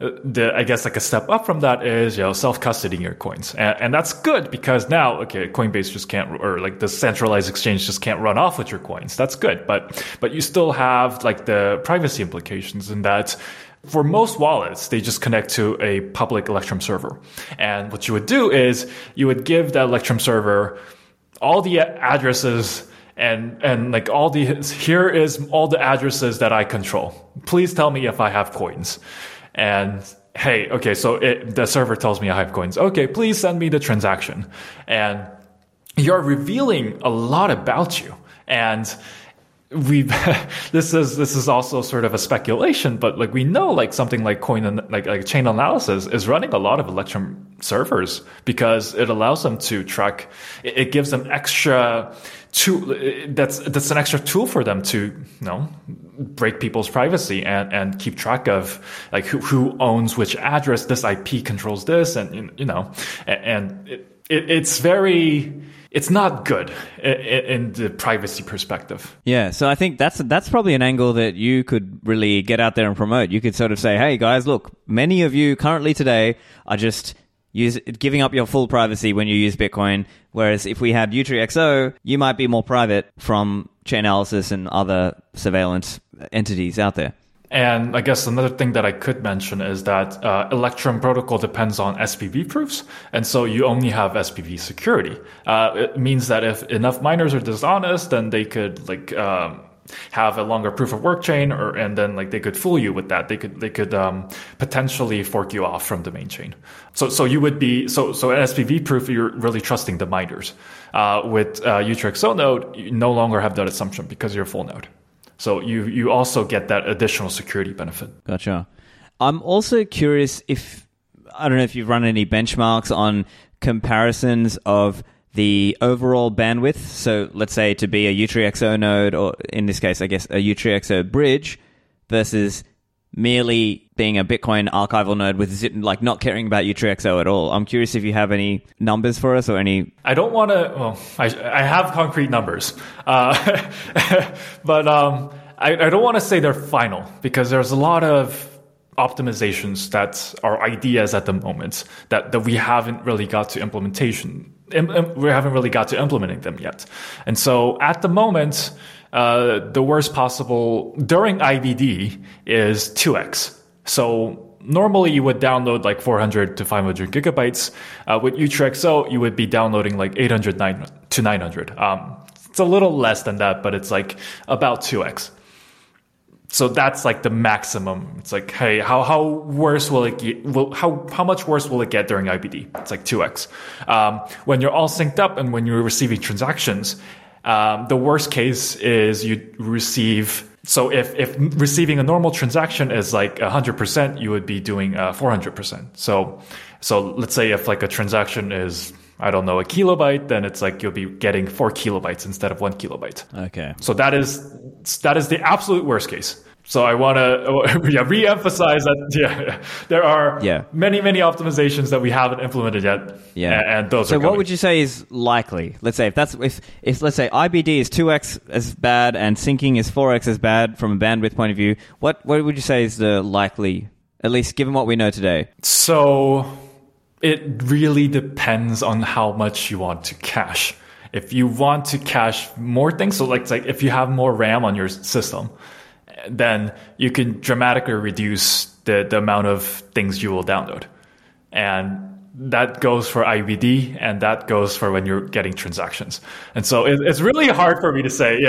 I guess like a step up from that is, you know, self-custodying your coins. And that's good because now, okay, Coinbase just can't, or like the centralized exchange just can't run off with your coins. That's good. But you still have like the privacy implications in that for most wallets, they just connect to a public Electrum server. And what you would do is you would give that Electrum server all the addresses and like all the, here is all the addresses that I control. Please tell me if I have coins. And hey, okay, so the server tells me I have coins. Okay, please send me the transaction. And you're revealing a lot about you. And this is also sort of a speculation, but like we know, like something like chain analysis is running a lot of Electrum servers because it allows them to track. It gives them extra tool. That's an extra tool for them to, you know, break people's privacy and keep track of like who owns which address. This IP controls this, and you know, and it's very. It's not good in the privacy perspective. Yeah, so I think that's probably an angle that you could really get out there and promote. You could sort of say, hey guys, look, many of you currently today are just giving up your full privacy when you use Bitcoin, whereas if we had Utreexo, you might be more private from Chainalysis and other surveillance entities out there. And I guess another thing that I could mention is that Electrum protocol depends on SPV proofs, and so you only have SPV security. It means that if enough miners are dishonest, then they could have a longer proof of work chain, and then they could fool you with that. They could potentially fork you off from the main chain. So you would be so an SPV proof. You're really trusting the miners. With Utreexo node, you no longer have that assumption because you're a full node. So you also get that additional security benefit. Gotcha. I'm also curious if, I don't know if you've run any benchmarks on comparisons of the overall bandwidth. So let's say to be a Utreexo node, or in this case, I guess a Utreexo bridge versus merely being a Bitcoin archival node with like not caring about Utreexo at all. I'm curious if you have any numbers for us or any... I don't want to... Well, I have concrete numbers. But I don't want to say they're final because there's a lot of optimizations that are ideas at the moment that we haven't really got to implementation. We haven't really got to implementing them yet. And so at the moment... the worst possible during IVD is 2x. So normally you would download like 400 to 500 gigabytes. With Utreexo, you would be downloading like 800 to 900. It's a little less than that, but it's like about 2x. So that's like the maximum. It's like, hey, how much worse will it get during IVD? It's like 2x. When you're all synced up and when you're receiving transactions, the worst case is you receive... So if receiving a normal transaction is like 100%, you would be doing 400%. So let's say if like a transaction is, I don't know, a kilobyte, then it's like you'll be getting 4 kilobytes instead of 1 kilobyte. Okay. So that is the absolute worst case. So I want to re-emphasize that there are many, many optimizations that we haven't implemented yet. Yeah. And those so are what would you say is likely? Let's say if let's say IBD is 2x as bad and syncing is 4x as bad from a bandwidth point of view, what would you say is the likely, at least given what we know today? So it really depends on how much you want to cache. If you want to cache more things, so like if you have more RAM on your system, then you can dramatically reduce the amount of things you will download. And that goes for IBD, and that goes for when you're getting transactions. And so it's really hard for me to say,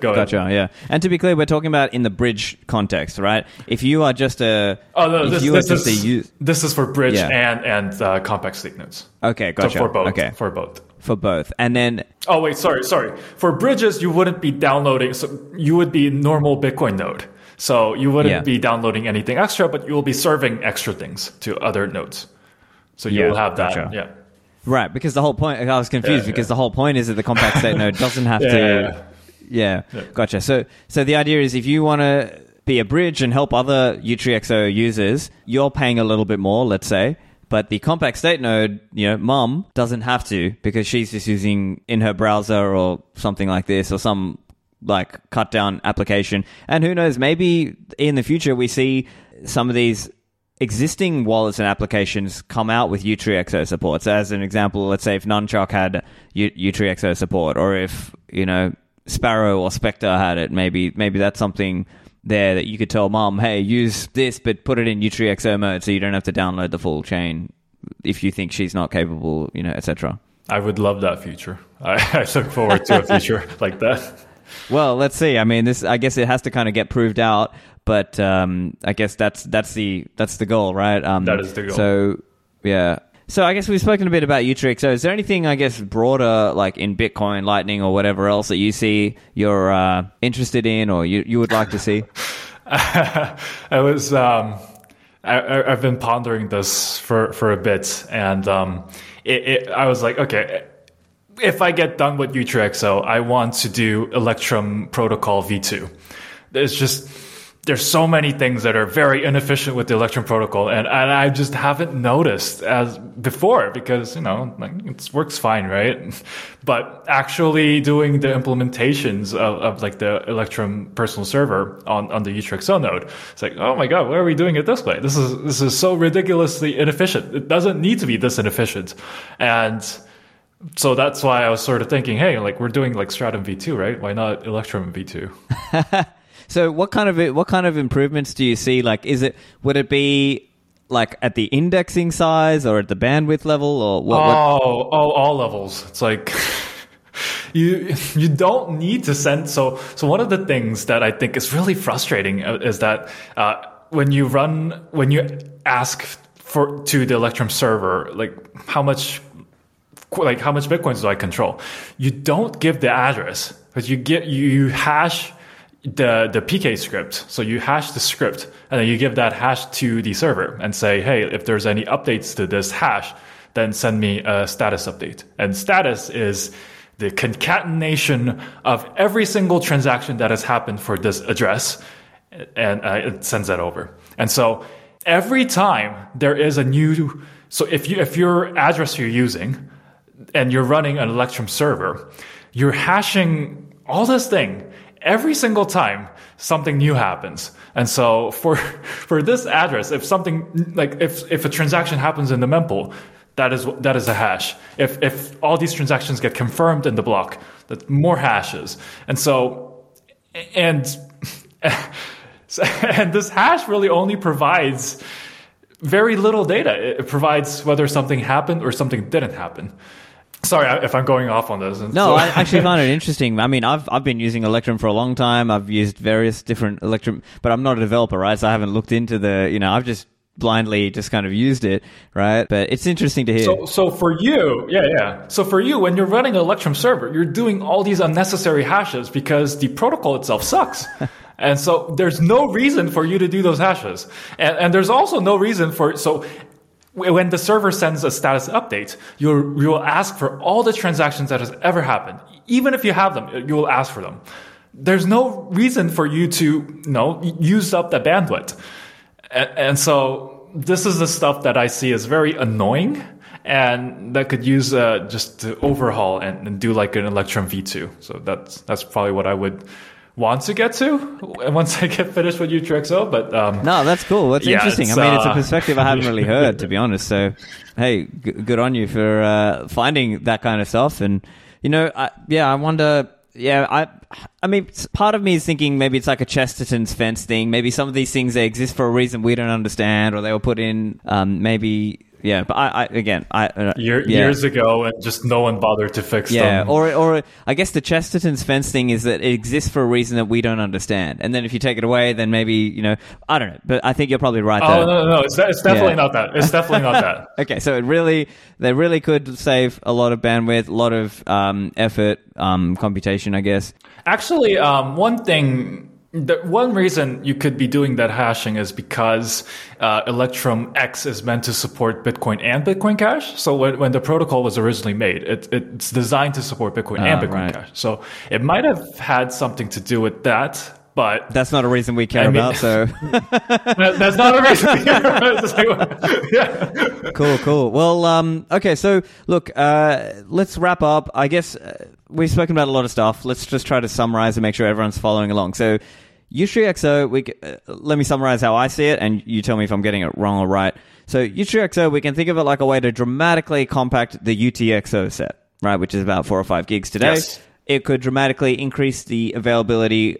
go ahead. Gotcha, yeah. And to be clear, we're talking about in the bridge context, right? If you are just a... Oh, no, this is for bridge and compact sleep nodes. Okay, gotcha. So for both. Okay. For both. For both. And then... Oh, wait, sorry. For bridges, you wouldn't be downloading... So you would be a normal Bitcoin node. So you wouldn't be downloading anything extra, but you will be serving extra things to other nodes. So you will have that. Gotcha. Yeah. Right, because the whole point, I was confused because the whole point is that the compact state node doesn't have to. Yeah. Yeah. Gotcha. So the idea is if you want to be a bridge and help other Utreexo users, you're paying a little bit more, let's say, but the compact state node, mom doesn't have to, because she's just using in her browser or something like this, or some like cut down application. And who knows, maybe in the future we see some of these existing wallets and applications come out with Utreexo support. So as an example, let's say if Nunchuck had Utreexo support, or if, Sparrow or Specter had it, maybe that's something there that you could tell mom, hey, use this, but put it in Utreexo mode so you don't have to download the full chain if you think she's not capable, etc. I would love that future. I look forward to a future like that. Well, let's see. I mean, this, I guess it has to kind of get proved out, but I guess that's the goal, right? That is the goal. So, yeah. So I guess we've spoken a bit about Utreexo. So is there anything, I guess, broader, like in Bitcoin, Lightning, or whatever else that you see you're interested in, or you would like to see? I've been pondering this for a bit, and I was like, okay, if I get done with Utreexo, I want to do Electrum Protocol V2. There's so many things that are very inefficient with the Electrum Protocol, and I just haven't noticed as before, because it works fine, right? But actually doing the implementations of like the Electrum personal server on the Utreexo node, it's like, oh my god, why are we doing it this way? This is so ridiculously inefficient. It doesn't need to be this inefficient, and so that's why I was sort of thinking, hey, like we're doing like Stratum V2, right? Why not Electrum V2? So what kind of improvements do you see? Like, would it be like at the indexing size or at the bandwidth level, or what? All levels. It's like you don't need to send. So one of the things that I think is really frustrating is that when you ask to the Electrum server, like how much Bitcoins do I control? You don't give the address, but you hash the PK script. So you hash the script, and then you give that hash to the server and say, hey, if there's any updates to this hash, then send me a status update. And status is the concatenation of every single transaction that has happened for this address, and it sends that over. And so every time there is a new... So if your address you're using... and you're running an Electrum server, you're hashing all this thing every single time something new happens. And so for this address, if something like if a transaction happens in the mempool, that is a hash. If all these transactions get confirmed in the block, that's more hashes. And so and this hash really only provides very little data. It provides whether something happened or something didn't happen. Sorry if I'm going off on this. No, I actually found it interesting. I mean, I've been using Electrum for a long time. I've used various different Electrum, but I'm not a developer, right? So I haven't looked into the, I've just blindly just kind of used it, right? But it's interesting to hear. So for you, So for you, when you're running an Electrum server, you're doing all these unnecessary hashes because the protocol itself sucks. And so there's no reason for you to do those hashes. And there's also no reason for... So when the server sends a status update, you will ask for all the transactions that has ever happened. Even if you have them, you will ask for them. There's no reason for you to, use up the bandwidth. And so this is the stuff that I see is very annoying, and that could use just to overhaul and do like an Electrum V2. So that's probably what I would want to get to once I get finished with Utreexo. But no, that's cool. That's interesting. I mean, it's a perspective I haven't really heard, to be honest. So, hey, good on you for finding that kind of stuff. And I wonder. Yeah, I mean, part of me is thinking maybe it's like a Chesterton's fence thing. Maybe some of these things, they exist for a reason we don't understand, or they were put in maybe Yeah, but years ago, and just no one bothered to fix them. Yeah, or I guess the Chesterton's fence thing is that it exists for a reason that we don't understand. And then if you take it away, then maybe, I don't know. But I think you're probably right there. Oh, no. It's definitely not that. It's definitely not that. Okay, so they really could save a lot of bandwidth, a lot of effort, computation, I guess. Actually, one reason you could be doing that hashing is because Electrum X is meant to support Bitcoin and Bitcoin Cash. So when the protocol was originally made, it's designed to support Bitcoin and Bitcoin Cash. So it might have had something to do with that. But that's not a reason we care about, so... That's not a reason we care about. Yeah. Cool. Well, okay, so look, let's wrap up. I guess we've spoken about a lot of stuff. Let's just try to summarize and make sure everyone's following along. So Utreexo, let me summarize how I see it, and you tell me if I'm getting it wrong or right. So Utreexo, we can think of it like a way to dramatically compact the UTXO set, right, which is about 4 or 5 gigs today. Yes. It could dramatically increase the availability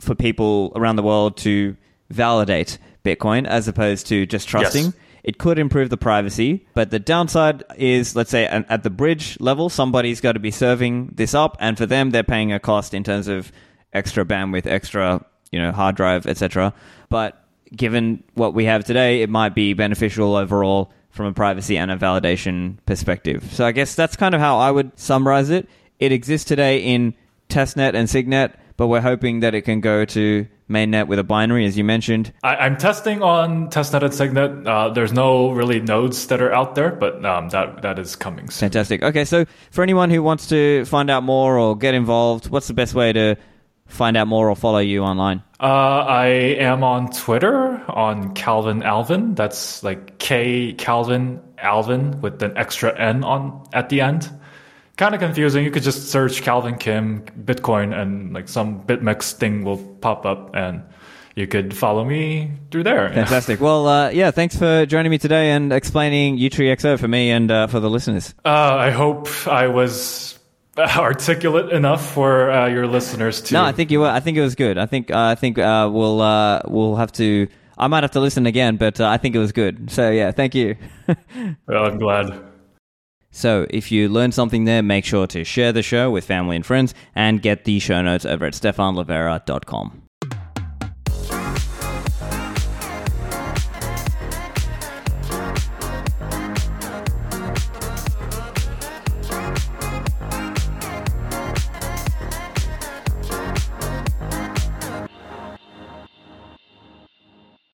for people around the world to validate Bitcoin as opposed to just trusting. Yes. It could improve the privacy, but the downside is, let's say, at the bridge level, somebody's got to be serving this up, and for them, they're paying a cost in terms of extra bandwidth, extra hard drive, etc. But given what we have today, it might be beneficial overall from a privacy and a validation perspective. So I guess that's kind of how I would summarize it. It exists today in testnet and signet, but we're hoping that it can go to mainnet with a binary, as you mentioned. I'm testing on testnet and signet. There's no really nodes that are out there, but that is coming soon. Fantastic. Okay, so for anyone who wants to find out more or get involved, what's the best way to find out more or follow you online? I am on Twitter, on Calvin Alvin. That's like K Calvin Alvin with an extra N at the end. Kind of confusing. You could just search Calvin Kim, Bitcoin, and like some BitMEX thing will pop up, and you could follow me through there. Fantastic. Well, thanks for joining me today and explaining Utreexo for me and for the listeners. I hope I was articulate enough for your listeners too. No, I think you were. I think it was good. I think we'll have to. I might have to listen again, but I think it was good. So yeah, thank you. Well, I'm glad. So if you learned something there, make sure to share the show with family and friends and get the show notes over at stefanlivera.com.